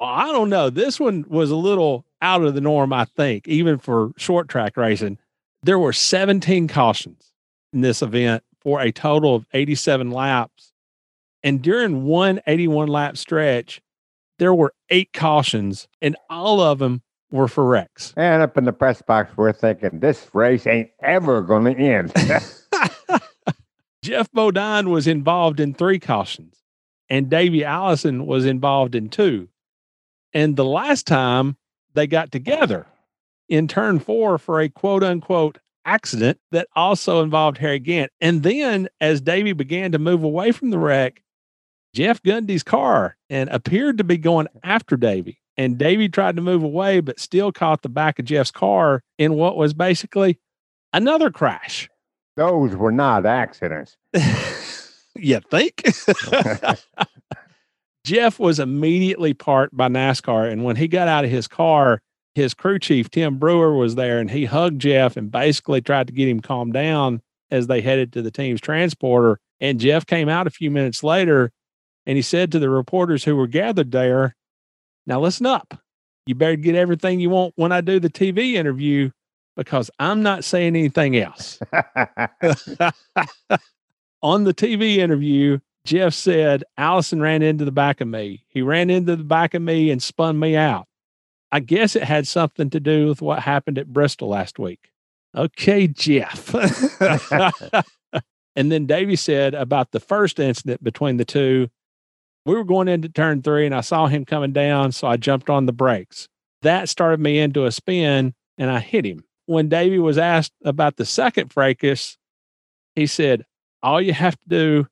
I don't know. This one was a little out of the norm, I think, even for short track racing. There were seventeen cautions in this event for a total of eighty-seven laps. And during one eighty-one lap stretch, there were eight cautions, and all of them were for wrecks. And up in the press box, we're thinking, this race ain't ever going to end. Jeff Bodine was involved in three cautions, and Davey Allison was involved in two. And the last time they got together in turn four for a quote-unquote accident that also involved Harry Gant. And then as Davey began to move away from the wreck, Jeff Gundy's car and appeared to be going after Davey. And Davey tried to move away, but still caught the back of Jeff's car in what was basically another crash. Those were not accidents. You think? Jeff was immediately parked by NASCAR. And when he got out of his car, his crew chief, Tim Brewer, was there, and he hugged Jeff and basically tried to get him calmed down as they headed to the team's transporter. And Jeff came out a few minutes later, and he said to the reporters who were gathered there, now listen up. You better get everything you want when I do the T V interview, because I'm not saying anything else. On the T V interview, Jeff said, Allison ran into the back of me. He ran into the back of me and spun me out. I guess it had something to do with what happened at Bristol last week. Okay, Jeff. And then Davey said about the first incident between the two, we were going into turn three and I saw him coming down, so I jumped on the brakes. That started me into a spin and I hit him. When Davey was asked about the second fracas, he said, all you have to do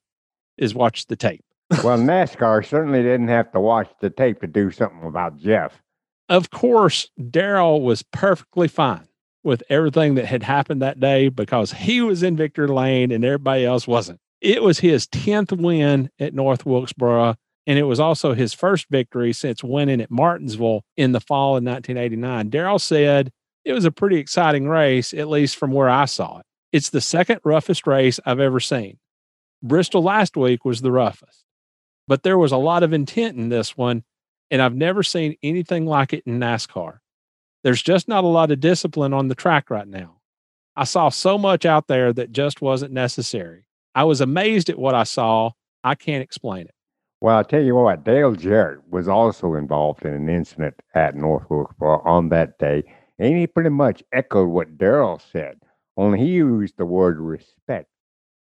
is watch the tape. Well, NASCAR certainly didn't have to watch the tape to do something about Jeff. Of course, Darrell was perfectly fine with everything that had happened that day because he was in victory lane and everybody else wasn't. It was his tenth win at North Wilkesboro, and it was also his first victory since winning at Martinsville in the fall of nineteen eighty-nine. Darrell said, it was a pretty exciting race, at least from where I saw it. It's the second roughest race I've ever seen. Bristol last week was the roughest, but there was a lot of intent in this one, and I've never seen anything like it in NASCAR. There's just not a lot of discipline on the track right now. I saw so much out there that just wasn't necessary. I was amazed at what I saw. I can't explain it. Well, I'll tell you what, Dale Jarrett was also involved in an incident at North Wilkesboro on that day, and he pretty much echoed what Darrell said, only he used the word respect.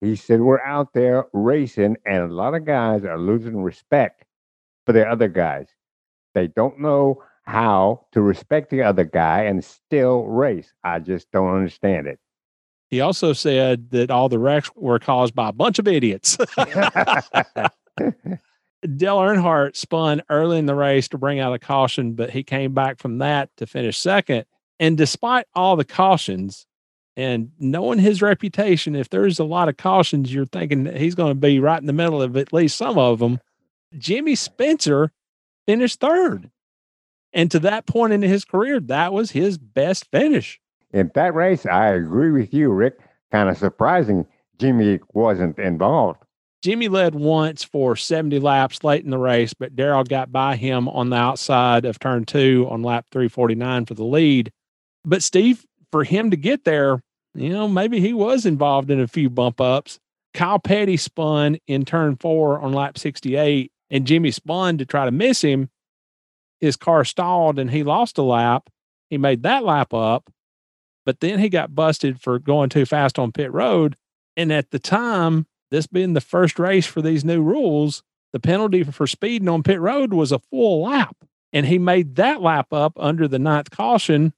He said, we're out there racing, and a lot of guys are losing respect for the other guys. They don't know how to respect the other guy and still race. I just don't understand it. He also said that all the wrecks were caused by a bunch of idiots. Dale Earnhardt spun early in the race to bring out a caution, but he came back from that to finish second. And despite all the cautions, and knowing his reputation, if there's a lot of cautions, you're thinking that he's going to be right in the middle of at least some of them. Jimmy Spencer finished third. And to that point in his career, that was his best finish. In that race, I agree with you, Rick. Kind of surprising Jimmy wasn't involved. Jimmy led once for seventy laps late in the race, but Darrell got by him on the outside of turn two on lap three forty-nine for the lead. But Steve, for him to get there, you know, maybe he was involved in a few bump ups. Kyle Petty spun in turn four on lap sixty-eight, and Jimmy spun to try to miss him. His car stalled and he lost a lap. He made that lap up, but then he got busted for going too fast on pit road. And at the time, this being the first race for these new rules, the penalty for speeding on pit road was a full lap. And he made that lap up under the ninth caution,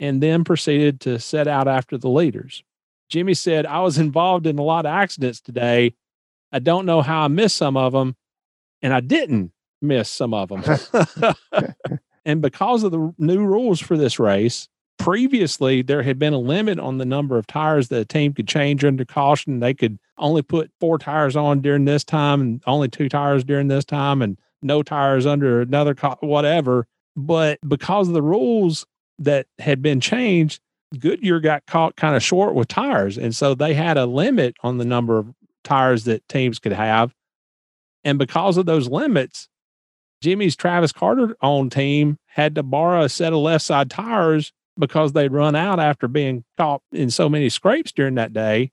and then proceeded to set out after the leaders. Jimmy said, I was involved in a lot of accidents today. I don't know how I missed some of them, and I didn't miss some of them. And because of the new rules for this race, previously there had been a limit on the number of tires that a team could change under caution. They could only put four tires on during this time and only two tires during this time and no tires under another, co- whatever. But because of the rules that had been changed, Goodyear got caught kind of short with tires. And so they had a limit on the number of tires that teams could have. And because of those limits, Jimmy's Travis Carter own team had to borrow a set of left side tires because they'd run out after being caught in so many scrapes during that day.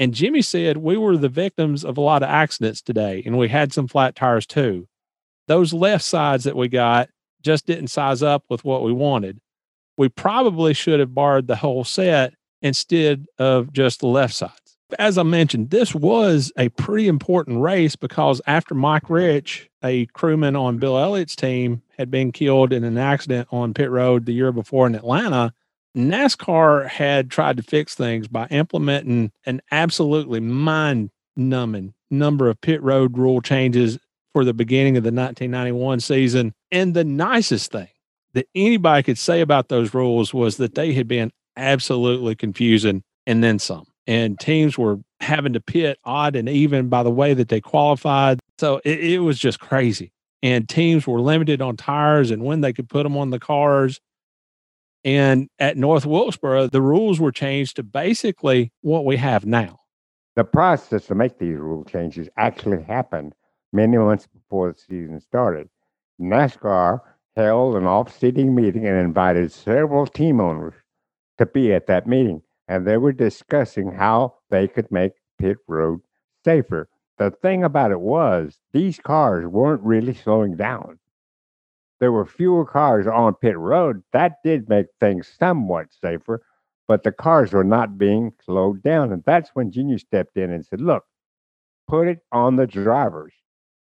And Jimmy said, we were the victims of a lot of accidents today, and we had some flat tires too. Those left sides that we got just didn't size up with what we wanted. We probably should have borrowed the whole set instead of just the left sides. As I mentioned, this was a pretty important race because after Mike Rich, a crewman on Bill Elliott's team, had been killed in an accident on pit road the year before in Atlanta, NASCAR had tried to fix things by implementing an absolutely mind-numbing number of pit road rule changes for the beginning of the nineteen ninety-one season. And the nicest thing that anybody could say about those rules was that they had been absolutely confusing and then some. And teams were having to pit odd and even by the way that they qualified. So it, it was just crazy. And teams were limited on tires and when they could put them on the cars. And at North Wilkesboro, the rules were changed to basically what we have now. The process to make these rule changes actually happened many months before the season started. NASCAR held an off-seating meeting and invited several team owners to be at that meeting. And they were discussing how they could make pit road safer. The thing about it was, these cars weren't really slowing down. There were fewer cars on pit road. That did make things somewhat safer, but the cars were not being slowed down. And that's when Junior stepped in and said, look, put it on the drivers.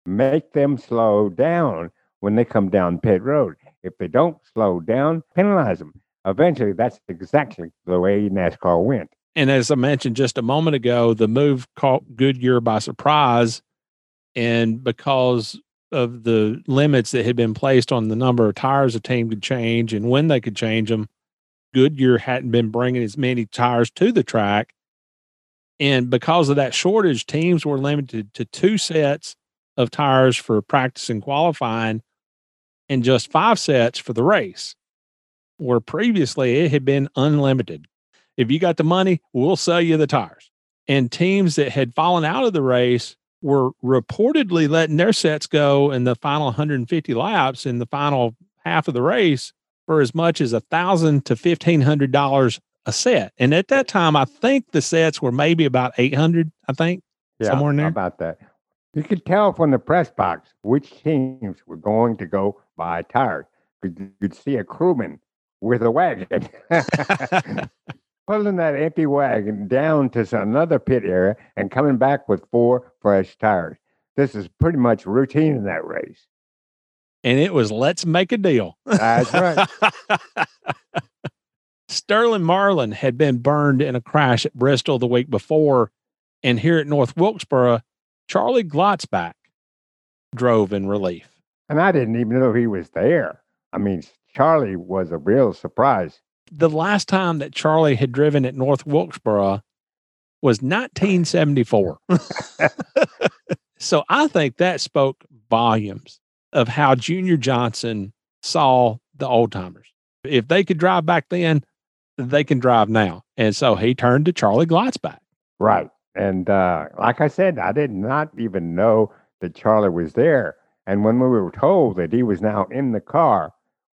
Make them slow down when they come down pit road. If they don't slow down, penalize them. Eventually, that's exactly the way NASCAR went. And as I mentioned just a moment ago, the move caught Goodyear by surprise. And because of the limits that had been placed on the number of tires a team could change and when they could change them, Goodyear hadn't been bringing as many tires to the track. And because of that shortage, teams were limited to two sets of tires for practice and qualifying and just five sets for the race, where previously it had been unlimited. If you got the money, we'll sell you the tires. And teams that had fallen out of the race were reportedly letting their sets go in the final one hundred fifty laps in the final half of the race for as much as one thousand dollars to fifteen hundred dollars a set. And at that time, I think the sets were maybe about eight hundred dollars, I think, yeah, somewhere in there. About that. You could tell from the press box which teams were going to go buy tires. You could see a crewman with a wagon, pulling that empty wagon down to another pit area and coming back with four fresh tires. This is pretty much routine in that race. And it was, let's make a deal. That's right. Sterling Marlin had been burned in a crash at Bristol the week before. And here at North Wilkesboro, Charlie Glotzbach drove in relief. And I didn't even know he was there. I mean, Charlie was a real surprise. The last time that Charlie had driven at North Wilkesboro was nineteen seventy-four. So I think that spoke volumes of how Junior Johnson saw the old timers. If they could drive back then, they can drive now. And so he turned to Charlie Glotzbach. Right. And uh, like I said, I did not even know that Charlie was there. And when we were told that he was now in the car,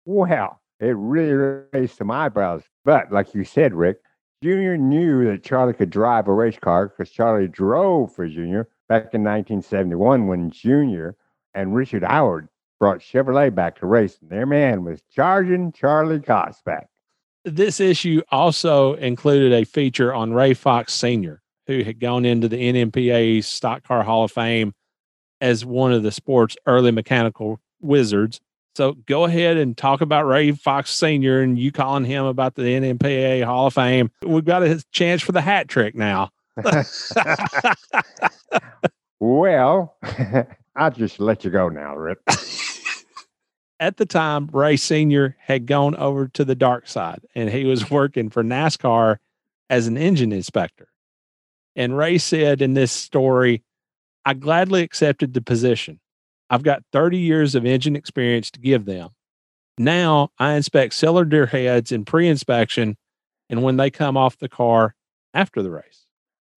well, it really raised some eyebrows. But like you said, Rick, Junior knew that Charlie could drive a race car because Charlie drove for Junior back in nineteen seventy-one when Junior and Richard Howard brought Chevrolet back to race. And their man was charging Charlie Glotzbach. This issue also included a feature on Ray Fox Senior, who had gone into the N M P A Stock Car Hall of Fame as one of the sport's early mechanical wizards. So go ahead and talk about Ray Fox Senior and you calling him about the N M P A Hall of Fame. We've got a chance for the hat trick now. Well, I'll just let you go now, Rip. At the time, Ray Senior had gone over to the dark side and he was working for NASCAR as an engine inspector. And Ray said in this story, I gladly accepted the position. I've got thirty years of engine experience to give them. Now I inspect cylinder heads in pre-inspection and when they come off the car after the race.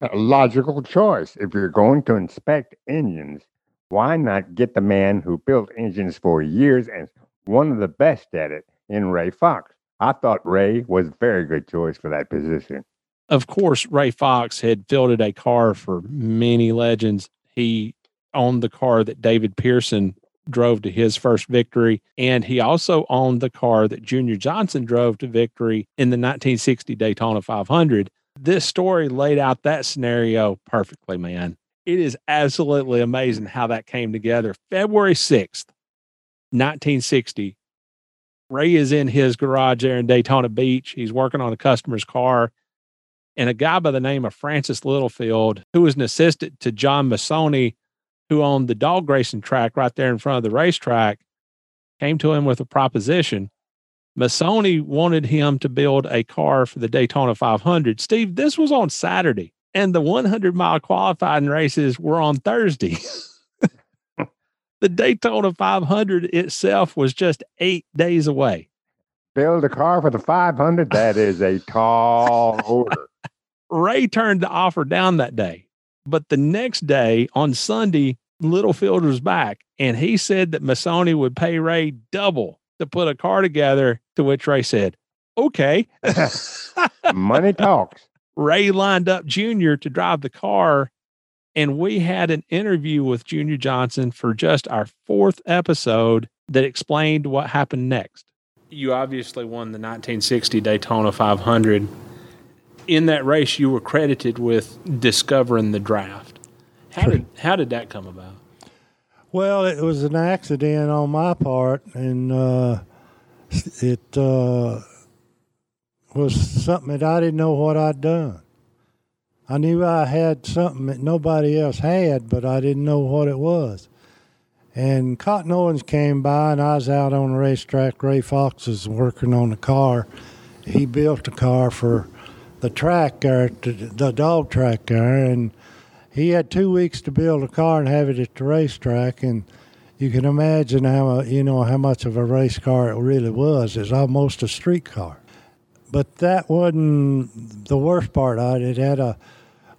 A logical choice. If you're going to inspect engines, why not get the man who built engines for years and one of the best at it in Ray Fox? I thought Ray was a very good choice for that position. of course, Ray Fox had fielded a car for many legends. He owned the car that David Pearson drove to his first victory, and he also owned the car that Junior Johnson drove to victory in the nineteen sixty Daytona five hundred. This story laid out that scenario perfectly, man. It is absolutely amazing how that came together. February sixth, nineteen sixty, Ray is in his garage there in Daytona Beach. He's working on a customer's car, and a guy by the name of Francis Littlefield, who was an assistant to John Massoni, who owned the dog racing track right there in front of the racetrack, came to him with a proposition. Massoni wanted him to build a car for the Daytona five hundred. Steve, this was on Saturday, and the hundred-mile qualifying races were on Thursday. The Daytona five hundred itself was just eight days away. Build a car for the five hundred? That is a tall order. Ray turned the offer down that day. But the next day, on Sunday, Littlefield was back, and he said that Massoni would pay Ray double to put a car together, to which Ray said, okay. Money talks. Ray lined up Junior to drive the car, and we had an interview with Junior Johnson for just our fourth episode that explained what happened next. You obviously won the nineteen sixty Daytona five hundred. In that race, you were credited with discovering the draft. How did how did that come about? Well, it was an accident on my part, and uh, it uh, was something that I didn't know what I'd done. I knew I had something that nobody else had, but I didn't know what it was. And Cotton Owens came by, and I was out on the racetrack. Ray Fox was working on the car. He built the car for the track there, the dog track there, and he had two weeks to build a car and have it at the racetrack. And you can imagine how you know how much of a race car it really was. It's almost a street car. But that wasn't the worst part of it. It had a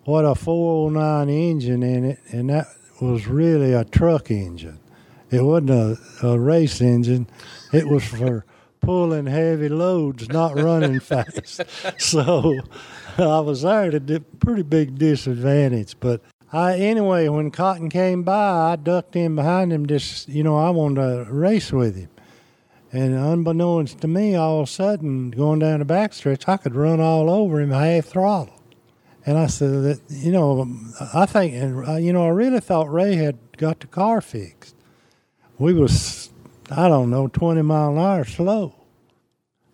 what a four oh nine engine in it, and that was really a truck engine. It wasn't a, a race engine. It was for pulling heavy loads, not running fast. So I was there at a pretty big disadvantage. But I, anyway, when Cotton came by, I ducked in behind him. Just, you know, I wanted to race with him. And unbeknownst to me, all of a sudden, going down the backstretch, I could run all over him half throttle. And I said, you know, I think, you know, I really thought Ray had got the car fixed. We was, I don't know, twenty mile an hour slow.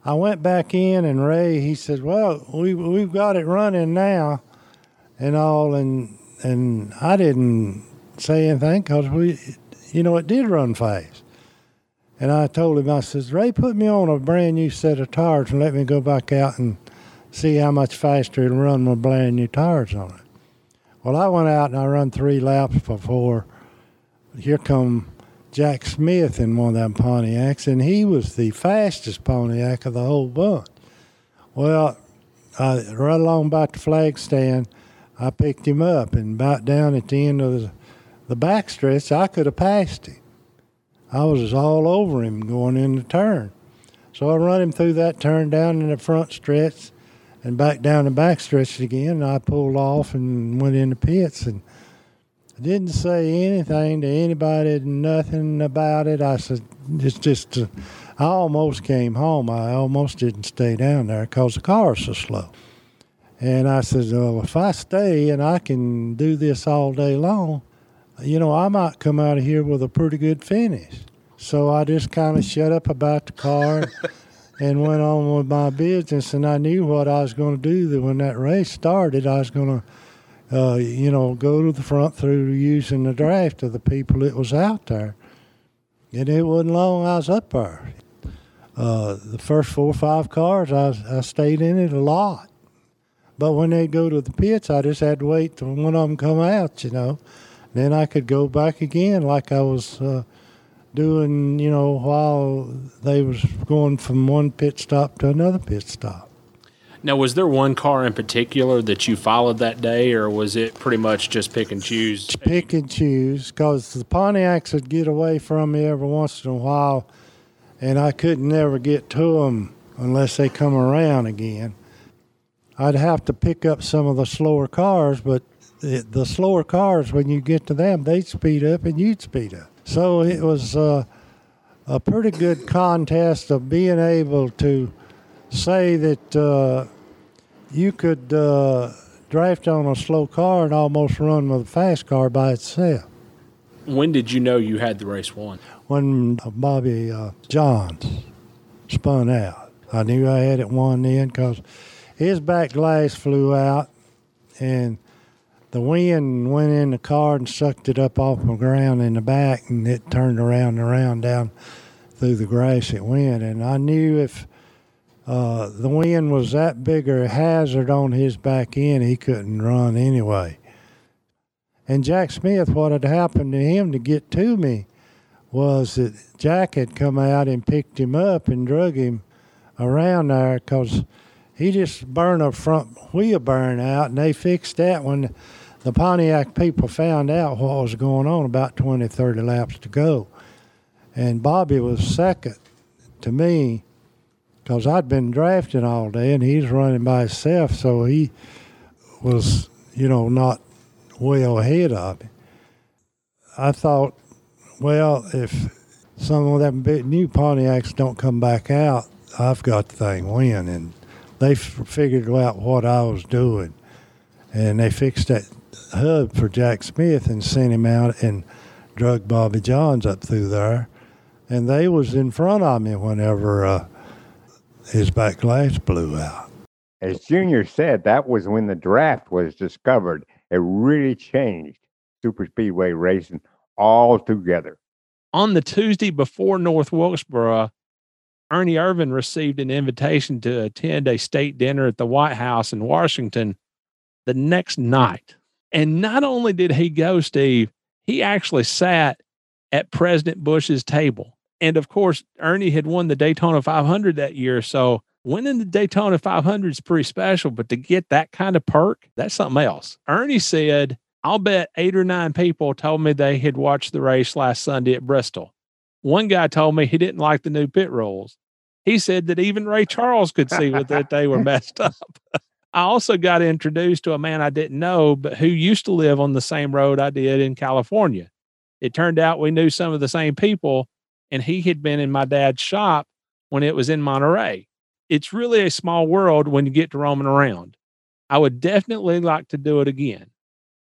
I went back in, and Ray, he said, well, we, we've got it running now and all. And and I didn't say anything because, we, you know, it did run fast. And I told him, I says, Ray, put me on a brand new set of tires and let me go back out and see how much faster it'll run with brand new tires on it. Well, I went out and I run three laps before. Here come Jack Smith in one of them Pontiacs, and he was the fastest Pontiac of the whole bunch. Well, I, right along by the flag stand, I picked him up, and about down at the end of the, the back stretch, I could have passed him. I was all over him going in the turn. So I run him through that turn down in the front stretch and back down the back stretch again, and I pulled off and went in the pits, and didn't say anything to anybody, nothing about it. I said, it's just, uh, I almost came home. I almost didn't stay down there because the car was so slow. And I said, well, if I stay and I can do this all day long, you know, I might come out of here with a pretty good finish. So I just kind of shut up about the car and went on with my business. And I knew what I was going to do, that when that race started, I was going to Uh, you know, go to the front through using the draft of the people that was out there. And it wasn't long I was up there. Uh, the first four or five cars, I, I stayed in it a lot. But when they'd go to the pits, I just had to wait till one of them come out, you know. Then I could go back again like I was uh, doing, you know, while they was going from one pit stop to another pit stop. Now, was there one car in particular that you followed that day, or was it pretty much just pick and choose? Pick and choose, because the Pontiacs would get away from me every once in a while, and I couldn't ever get to them unless they come around again. I'd have to pick up some of the slower cars, but it, the slower cars, when you get to them, they'd speed up and you'd speed up. So it was uh, a pretty good contest of being able to say that uh, you could uh, draft on a slow car and almost run with a fast car by itself. When did you know you had the race won? When Bobby uh, Johns spun out. I knew I had it won then because his back glass flew out and the wind went in the car and sucked it up off the ground in the back, and it turned around and around down through the grass it went. And I knew if uh, the wind was that big a hazard on his back end, he couldn't run anyway. And Jack Smith, what had happened to him to get to me was that Jack had come out and picked him up and drug him around there because he just burned a front wheel burn out, and they fixed that when the Pontiac people found out what was going on about twenty, thirty laps to go. And Bobby was second to me because I'd been drafting all day, and he's running by himself, so he was, you know, not well ahead of it. I thought, well, if some of them big new Pontiacs don't come back out, I've got the thing win. And they f- figured out what I was doing. And they fixed that hub for Jack Smith and sent him out and drug Bobby Johns up through there. And they was in front of me whenever uh, his back glass blew out. As Junior said, that was when the draft was discovered. It really changed super speedway racing altogether. On the Tuesday before North Wilkesboro, Ernie Irvin received an invitation to attend a state dinner at the White House in Washington the next night. And not only did he go, Steve, he actually sat at President Bush's table. And of course, Ernie had won the Daytona five hundred that year, so winning the Daytona five hundred is pretty special, but to get that kind of perk, that's something else. Ernie said, I'll bet eight or nine people told me they had watched the race last Sunday at Bristol. One guy told me he didn't like the new pit rules. He said that even Ray Charles could see that they were messed up. I also got introduced to a man I didn't know, but who used to live on the same road I did in California. It turned out we knew some of the same people, and he had been in my dad's shop when it was in Monterey. It's really a small world when you get to roaming around. I would definitely like to do it again.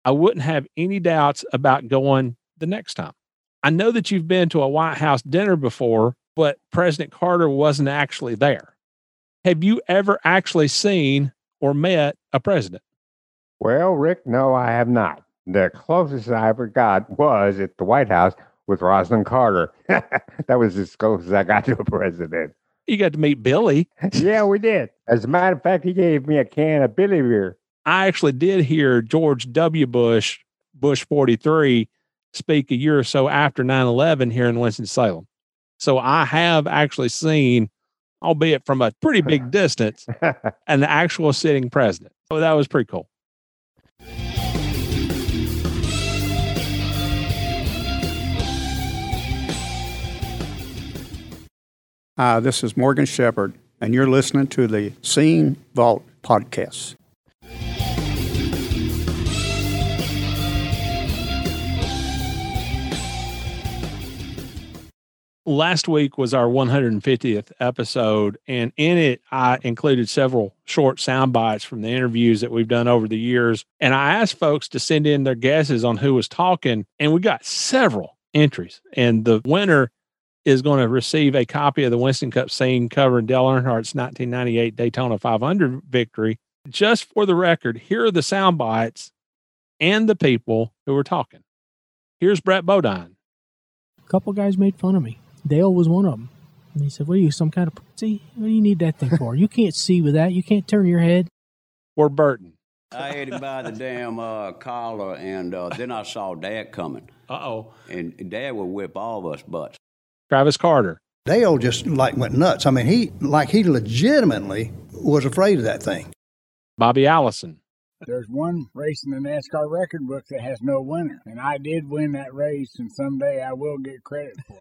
I wouldn't have any doubts about going the next time. I know that you've been to a White House dinner before, but President Carter wasn't actually there. Have you ever actually seen or met a president? Well, Rick, no, I have not. The closest I ever got was at the White House with Rosalind Carter. That was as close as I got to a president. You got to meet Billy. Yeah, we did. As a matter of fact, he gave me a can of Billy beer. I actually did hear George W. Bush, Bush forty-three, speak a year or so after nine eleven here in Winston-Salem. So I have actually seen, albeit from a pretty big distance, an actual sitting president. So that was pretty cool. Hi, this is Morgan Shepherd, and you're listening to the Scene Vault Podcast. Last week was our one hundred fiftieth episode, and in it, I included several short sound bites from the interviews that we've done over the years, and I asked folks to send in their guesses on who was talking, and we got several entries, and the winner is going to receive a copy of the Winston Cup Scene covering Dale Earnhardt's nineteen ninety-eight Daytona five hundred victory. Just for the record, here are the sound bites and the people who were talking. Here's Brett Bodine. A couple guys made fun of me. Dale was one of them. And he said, what are you, some kind of pussy? What do you need that thing for? You can't see with that. You can't turn your head. Or Burton. I had him by the damn uh, collar, and uh, then I saw Dad coming. Uh-oh. And Dad would whip all of us butts. Travis Carter. Dale just like went nuts. I mean, he like he legitimately was afraid of that thing. Bobby Allison. There's one race in the NASCAR record book that has no winner, and I did win that race, and someday I will get credit for it.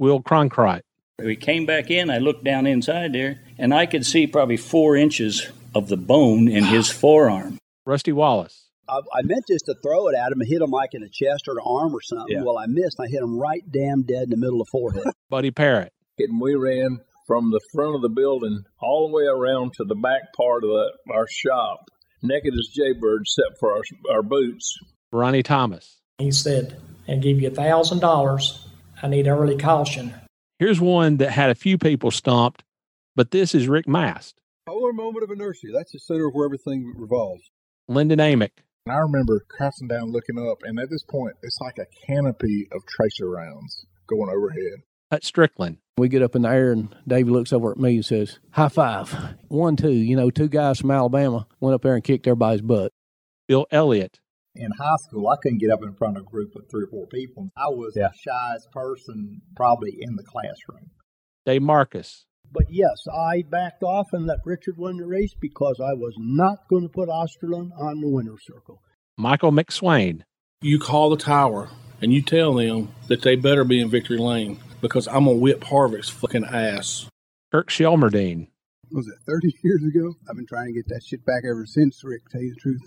Will Cronkite. We came back in, I looked down inside there, and I could see probably four inches of the bone in his forearm. Rusty Wallace. I, I meant just to throw it at him and hit him like in the chest or the arm or something. Yeah. Well, I missed. I hit him right damn dead in the middle of the forehead. Buddy Parrott. And we ran from the front of the building all the way around to the back part of the, our shop, naked as jaybirds except for our, our boots. Ronnie Thomas. He said, I'll give you one thousand dollars. I need early caution. Here's one that had a few people stumped, but this is Rick Mast. Polar moment of inertia. That's the center of where everything revolves. Lyndon Amick. And I remember crouching down, looking up, and at this point, it's like a canopy of tracer rounds going overhead. That's Strickland. We get up in the air, and Davey looks over at me and says, high five. One, two. You know, two guys from Alabama went up there and kicked everybody's butt. Bill Elliott. In high school, I couldn't get up in front of a group of three or four people. I was yeah. the shyest person probably in the classroom. Dave Marcus. But yes, I backed off and let Richard win the race because I was not going to put Osterlund on the winner's circle. Michael McSwain. You call the tower and you tell them that they better be in victory lane because I'm going to whip Harvick's fucking ass. Kirk Shelmerdine. Was it thirty years ago? I've been trying to get that shit back ever since, Rick, to tell you the truth.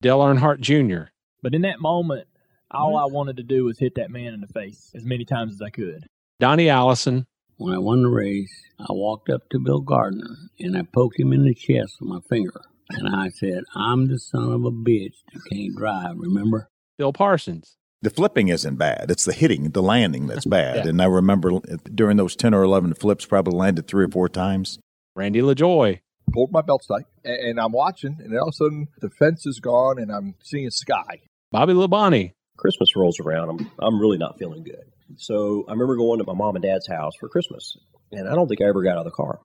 Dale Earnhardt Junior But in that moment, all I wanted to do was hit that man in the face as many times as I could. Donnie Allison. When I won the race, I walked up to Bill Gardner, and I poked him in the chest with my finger. And I said, I'm the son of a bitch that can't drive, remember? Bill Parsons. The flipping isn't bad. It's the hitting, the landing that's bad. yeah. And I remember during those ten or eleven flips, probably landed three or four times. Randy LaJoy. Pulled my belt tight, and I'm watching, and all of a sudden, the fence is gone, and I'm seeing sky. Bobby Labonte. Christmas rolls around. I'm, I'm really not feeling good. So I remember going to my mom and dad's house for Christmas, and I don't think I ever got out of the car.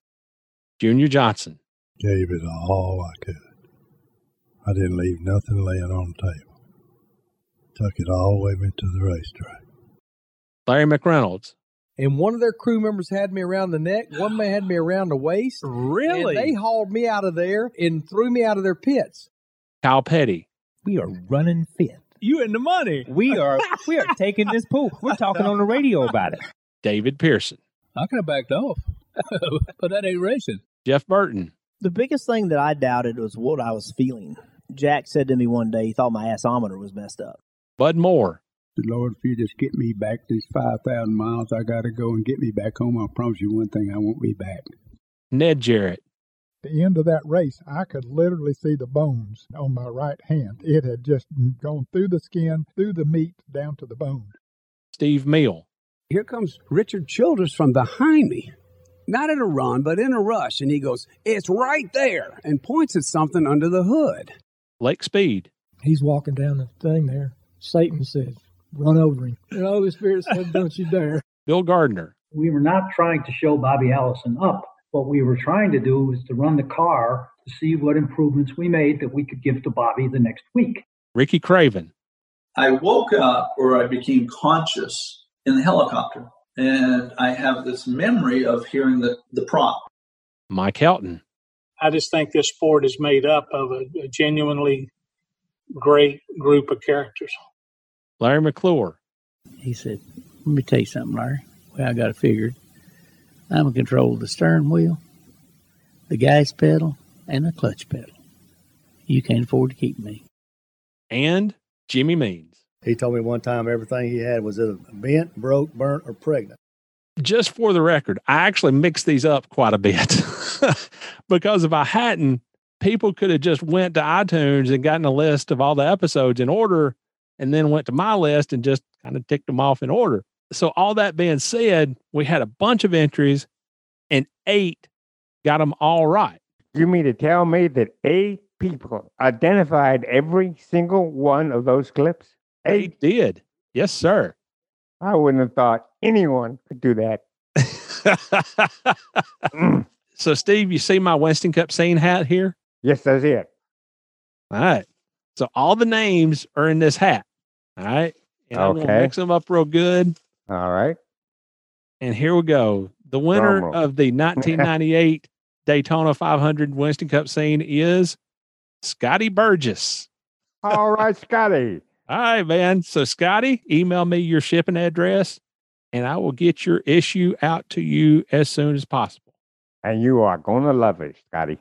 Junior Johnson. Gave it all I could. I didn't leave nothing laying on the table. Took it all with me to the racetrack. Larry McReynolds. And one of their crew members had me around the neck. One man had me around the waist. Really? And they hauled me out of there and threw me out of their pits. Kyle Petty. We are running fifth. You in the money. We are we are taking this pool. We're talking on the radio about it. David Pearson. I could have backed off, but that ain't racing. Jeff Burton. The biggest thing that I doubted was what I was feeling. Jack said to me one day he thought my assometer was messed up. Bud Moore. Lord, if you just get me back these five thousand miles, I got to go and get me back home. I promise you one thing, I won't be back. Ned Jarrett. At the end of that race, I could literally see the bones on my right hand. It had just gone through the skin, through the meat, down to the bone. Steve Mill. Here comes Richard Childress from behind me. Not in a run, but in a rush. And he goes, it's right there, and points at something under the hood. Lake Speed. He's walking down the thing there. Satan says, run over him. And all the Spirit said, don't you dare. Bill Gardner. We were not trying to show Bobby Allison up. What we were trying to do was to run the car to see what improvements we made that we could give to Bobby the next week. Ricky Craven. I woke up, or I became conscious, in the helicopter. And I have this memory of hearing the, the prop. Mike Helton. I just think this sport is made up of a, a genuinely great group of characters. Larry McClure. He said, let me tell you something, Larry. Well, I got it figured. I'm going to control the steering wheel, the gas pedal, and the clutch pedal. You can't afford to keep me. And Jimmy Means. He told me one time everything he had was either bent, broke, burnt, or pregnant. Just for the record, I actually mixed these up quite a bit. Because if I hadn't, people could have just went to iTunes and gotten a list of all the episodes in order, and then went to my list and just kind of ticked them off in order. So all that being said, we had a bunch of entries, and eight got them all right. You mean to tell me that eight people identified every single one of those clips? Eight they did. Yes, sir. I wouldn't have thought anyone could do that. mm. So, Steve, you see my Winston Cup Scene hat here? Yes, that's it. All right. So all the names are in this hat. All right. And I'm okay. Gonna mix them up real good. All right. And here we go. The winner Romo. Of the nineteen ninety-eight Daytona five hundred Winston Cup Scene is Scotty Burgess. All right, Scotty. All right, man. So Scotty, email me your shipping address and I will get your issue out to you as soon as possible. And you are going to love it, Scotty.